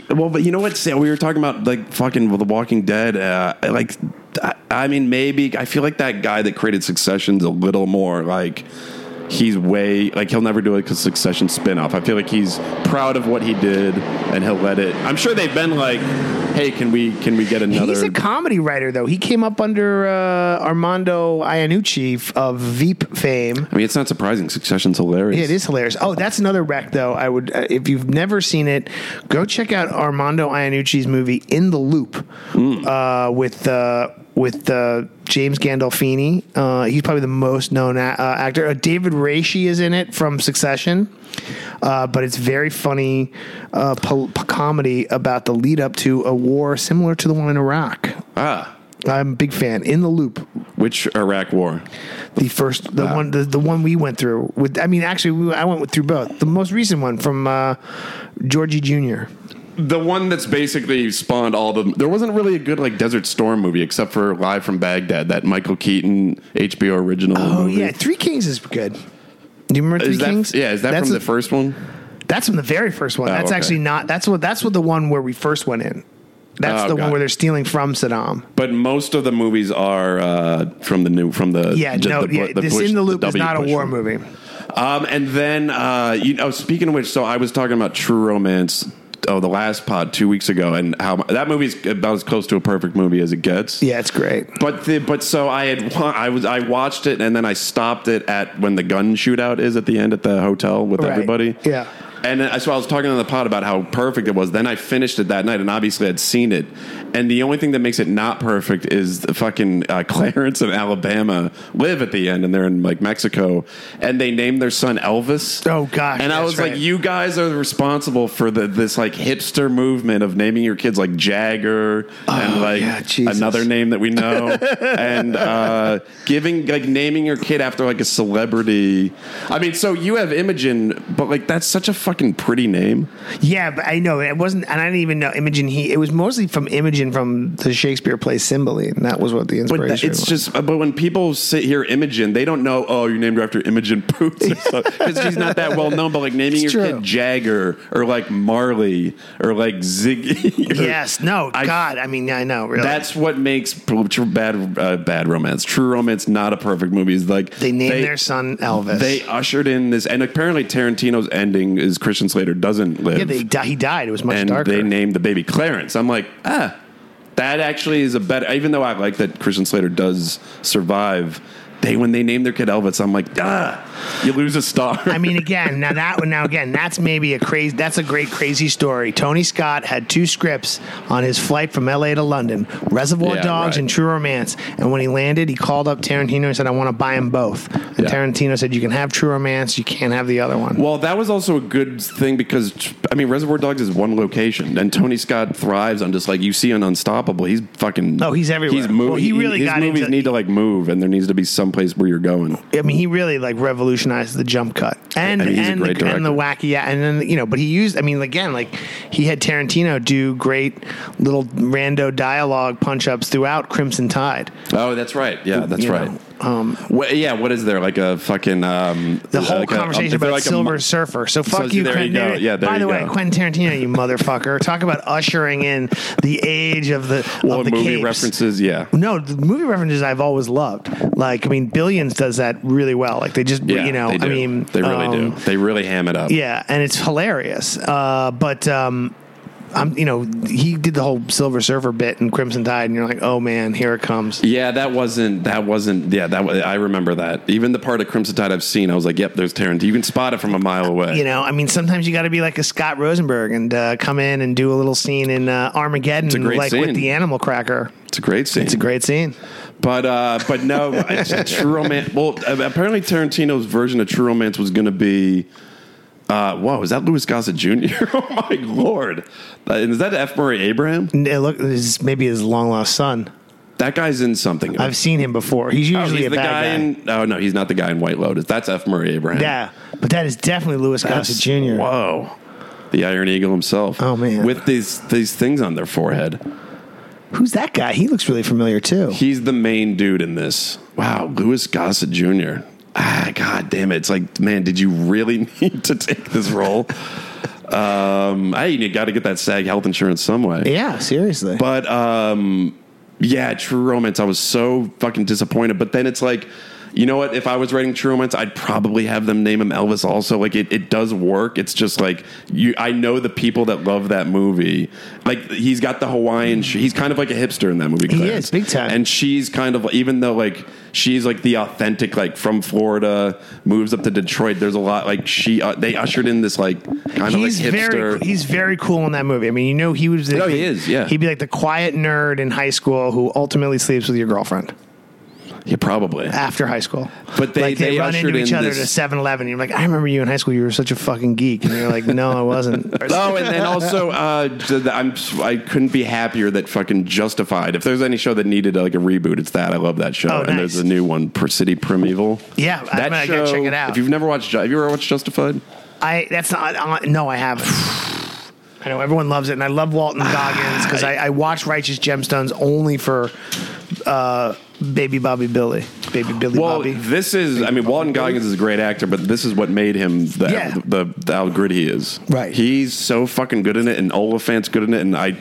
But you know what? We were talking about, like, fucking The Walking Dead. Maybe... I feel like that guy that created Succession's a little more, like... He's way... Like, he'll never do it because Succession spinoff. I feel like he's proud of what he did, and he'll let it... I'm sure they've been like... Hey, can we get another... He's a comedy writer, though. He came up under Armando Iannucci of Veep fame. I mean, it's not surprising. Succession's hilarious. Yeah, it is hilarious. Oh, that's another wreck, though. I would... if you've never seen it, go check out Armando Iannucci's movie In the Loop with James Gandolfini. He's probably the most known actor. David Raishi is in it from Succession. But it's very funny comedy about the lead up to a war similar to the one in Iraq. I'm a big fan. In the Loop. Which Iraq war? The first, the one we went through. I went through both. The most recent one from Georgie Jr. The one that's basically spawned all the... There wasn't really a good, like, Desert Storm movie except for Live from Baghdad, that Michael Keaton HBO original movie. Oh, yeah. Three Kings is good. Do you remember Three Kings? Yeah, is that that's from the first one? That's from the very first one. Actually not... That's what the one where we first went in. That's the one where they're stealing from Saddam. But most of the movies are from the new... This In the Loop is not a war movie. And then, speaking of which, so I was talking about True Romance... the last pod 2 weeks ago, and how that movie's about as close to a perfect movie as it gets. Yeah, it's great. But I watched it and then I stopped it at when the gun shootout is at the end at the hotel with everybody. Yeah. And so I was talking on the pod about how perfect it was. Then I finished it that night, and obviously I'd seen it. And the only thing that makes it not perfect is the fucking Clarence and Alabama live at the end, and they're in like Mexico, and they named their son Elvis. Oh gosh! And I was like, you guys are responsible for this like hipster movement of naming your kids like Jagger another name that we know, and naming your kid after like a celebrity. I mean, so you have Imogen, but like that's such a fucking pretty name. Yeah, but I know it wasn't, and I didn't even know Imogen. It was mostly from Imogen from the Shakespeare play Cymbeline, and that was what the inspiration was. But when people sit here Imogen, they don't know. Oh, you're named after Imogen Poots, because she's not that well known. But like naming kid Jagger or like Marley or like Ziggy. I know. Really, that's what makes Bad Romance, True Romance, not a perfect movie. Is like they named their son Elvis. They ushered in this, and apparently Tarantino's ending is Christian Slater doesn't live. Yeah, he died. It was much darker. And they named the baby Clarence. I'm like, that actually is a better... Even though I like that Christian Slater does survive... When they named their kid Elvis, I'm like, you lose a star. I mean, again, that's maybe that's a great crazy story. Tony Scott had two scripts on his flight from LA to London, Reservoir Dogs and True Romance. And when he landed, he called up Tarantino and said, I want to buy them both. And Tarantino said, you can have True Romance, you can't have the other one. Well, that was also a good thing because, I mean, Reservoir Dogs is one location, and Tony Scott thrives on just like, you see on Unstoppable, he's fucking... Oh, he's everywhere. He's moving. Well, his movies need to like move, and there needs to be some place where you're going. I mean, he really like revolutionized the jump cut and the wacky. Yeah, and then but he used. I mean, again, like he had Tarantino do great little rando dialogue punch ups throughout Crimson Tide. Oh, that's right. Yeah, that's right. What is there like a fucking the whole conversation about like Silver Surfer? So fuck you, Quentin. You go. Yeah, there by the way, Quentin Tarantino, you motherfucker! Talk about ushering in the age of the movie capes. References. Yeah, no, the movie references I've always loved. Like, I mean, Billions does that really well. Like they just, they do. I mean, they really do. They really ham it up. Yeah, and it's hilarious. He did the whole Silver Surfer bit in Crimson Tide, and you're like, oh man, here it comes. Yeah, that wasn't, I remember that. Even the part of Crimson Tide I've seen, I was like, yep, there's Tarantino. You can spot it from a mile away. I mean, sometimes you got to be like a Scott Rosenberg and come in and do a little scene in Armageddon, like scene. With the animal cracker. It's a great scene. But no, it's True Romance. Well, apparently Tarantino's version of True Romance was going to be... is that Louis Gossett Jr.? Oh, my Lord. Is that F. Murray Abraham? Look, maybe his long-lost son. That guy's in something. I've seen him before. He's usually he's a bad guy. No, he's not the guy in White Lotus. That's F. Murray Abraham. Yeah, but that is definitely Louis Gossett Jr. Whoa. The Iron Eagle himself. Oh, man. With these things on their forehead. Who's that guy? He looks really familiar, too. He's the main dude in this. Wow, Louis Gossett Jr., God damn it. It's like, man, did you really need to take this role? You got to get that SAG health insurance some way. Yeah, seriously. But, True Romance, I was so fucking disappointed. But then it's like, you know what? If I was writing True Romance, I'd probably have them name him Elvis also. Like, it does work. It's just like, I know the people that love that movie. Like, he's got the Hawaiian... He's kind of like a hipster in that movie, Clarence. He is, big time. And she's kind of... Even though, like... She's like the authentic, like from Florida, moves up to Detroit. There's a lot like they ushered in this like kind of like hipster. He's very cool in that movie. I mean, he was. He is. Yeah, he'd be like the quiet nerd in high school who ultimately sleeps with your girlfriend. Yeah, probably after high school. But they run into each other at a 7-Eleven. You're like, I remember you in high school. You were such a fucking geek, and you're like, no, I wasn't. Oh, and then also, I couldn't be happier that fucking Justified. If there's any show that needed like a reboot, it's that. I love that show. Oh, nice. And there's a new one, Per City Primeval. Yeah, I gotta check it out. If you've never watched, have you ever watched Justified? I haven't. I know everyone loves it, and I love Walton Goggins because I watch Righteous Gemstones only for Baby Bobby Billy. This is Walton Goggins is a great actor, but this is what made him the how good he is. Right, he's so fucking good in it, and Oliphant's good in it, and I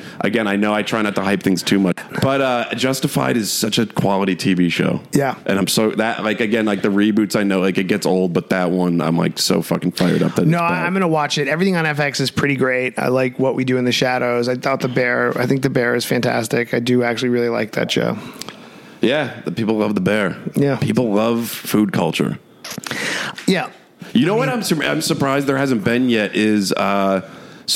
know I try not to hype things too much, but Justified is such a quality TV show. Yeah, and I'm so that the reboots, I know it gets old, but that one I'm so fucking fired up. I'm gonna watch it. Everything on FX is pretty great. I like What We Do in the Shadows. I thought I think The Bear is fantastic. I do actually really like that show. Yeah, the people love The Bear. Yeah, people love food culture. Yeah, you know what? I'm surprised there hasn't been yet. Is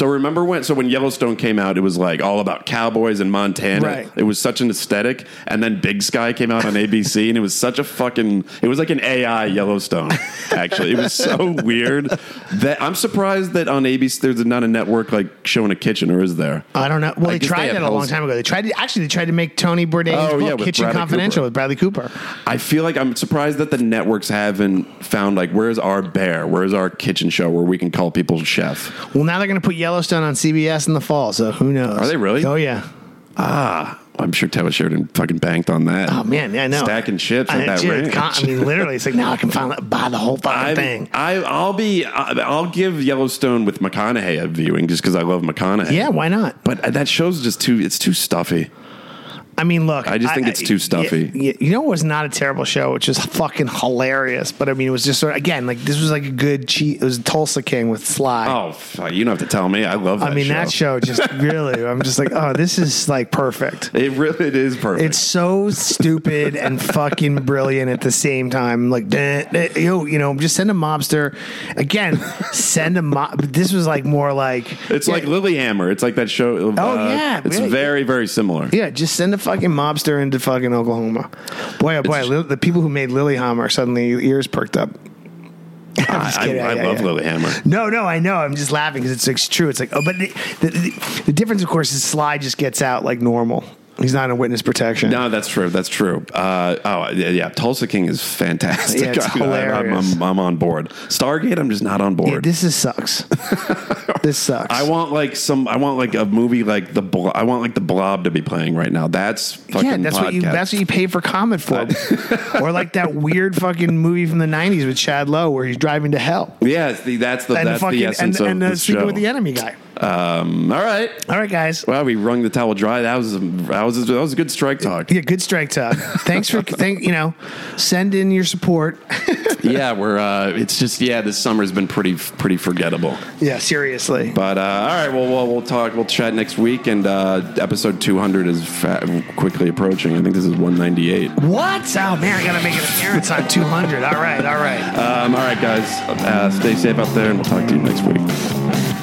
when Yellowstone came out, it was all about cowboys in Montana. Right. It was such an aesthetic, and then Big Sky came out on ABC, and it was such a fucking. It was like an AI Yellowstone. Actually, it was so weird that I'm surprised that on ABC there's not a network showing a kitchen, or is there? I don't know. Well, they tried that a long time ago. They tried to make Tony Bourdain's book, Kitchen Confidential, with Bradley Cooper. I feel like I'm surprised that the networks haven't found where's our Bear, where's our kitchen show where we can call people chef. Well, now they're going to put Yellowstone on CBS in the fall, so who knows? Are they really? Oh yeah. I'm sure Taylor Sheridan fucking banked on that. Oh man, yeah, I know. Stacking chips at that ranch. Literally, it's now I can buy the whole fucking thing. I'll give Yellowstone with McConaughey a viewing just because I love McConaughey. Yeah, why not? But that show's just it's too stuffy. I just think it's too stuffy. You know, it was not a terrible show, which is fucking hilarious. But it was just sort of, again, this was a good cheat. It was Tulsa King with Sly. Oh, fuck, you don't have to tell me. I love that show. That show just really, I'm just this is perfect. It is perfect. It's so stupid and fucking brilliant at the same time. Just send a mobster. Again, send a mob. This was more like. It's like Lilyhammer. It's like that show. Oh, yeah. It's really very, very similar. Yeah, just send a fucking mobster into fucking Oklahoma. Boy, oh boy, the people who made Lilyhammer suddenly ears perked up. I love Lilyhammer. No, I know. I'm just laughing because it's true. It's but the difference, of course, is Sly just gets out normal. He's not in witness protection. No, that's true. That's true. Yeah. Tulsa King is fantastic. Yeah, it's hilarious. I'm on board. Stargate, I'm just not on board. Yeah, this sucks. This sucks. I want the Blob to be playing right now. That's fucking podcast. That's what you pay for comment for. Or that weird fucking movie from the 90s with Chad Lowe where he's driving to hell. Yeah, that's the essence of the show. And the Secret with the Enemy guy. All right, guys. Wow, we wrung the towel dry. That was a good strike talk. Yeah, good strike talk. Thanks for send in your support. Yeah, we're it's just this summer's been pretty forgettable. Yeah, seriously. But all right, we'll chat next week, and episode 200 is quickly approaching. I think this is 198. What? Oh man, I gotta make an appearance on 200. All right. All right, guys. Stay safe out there, and we'll talk to you next week.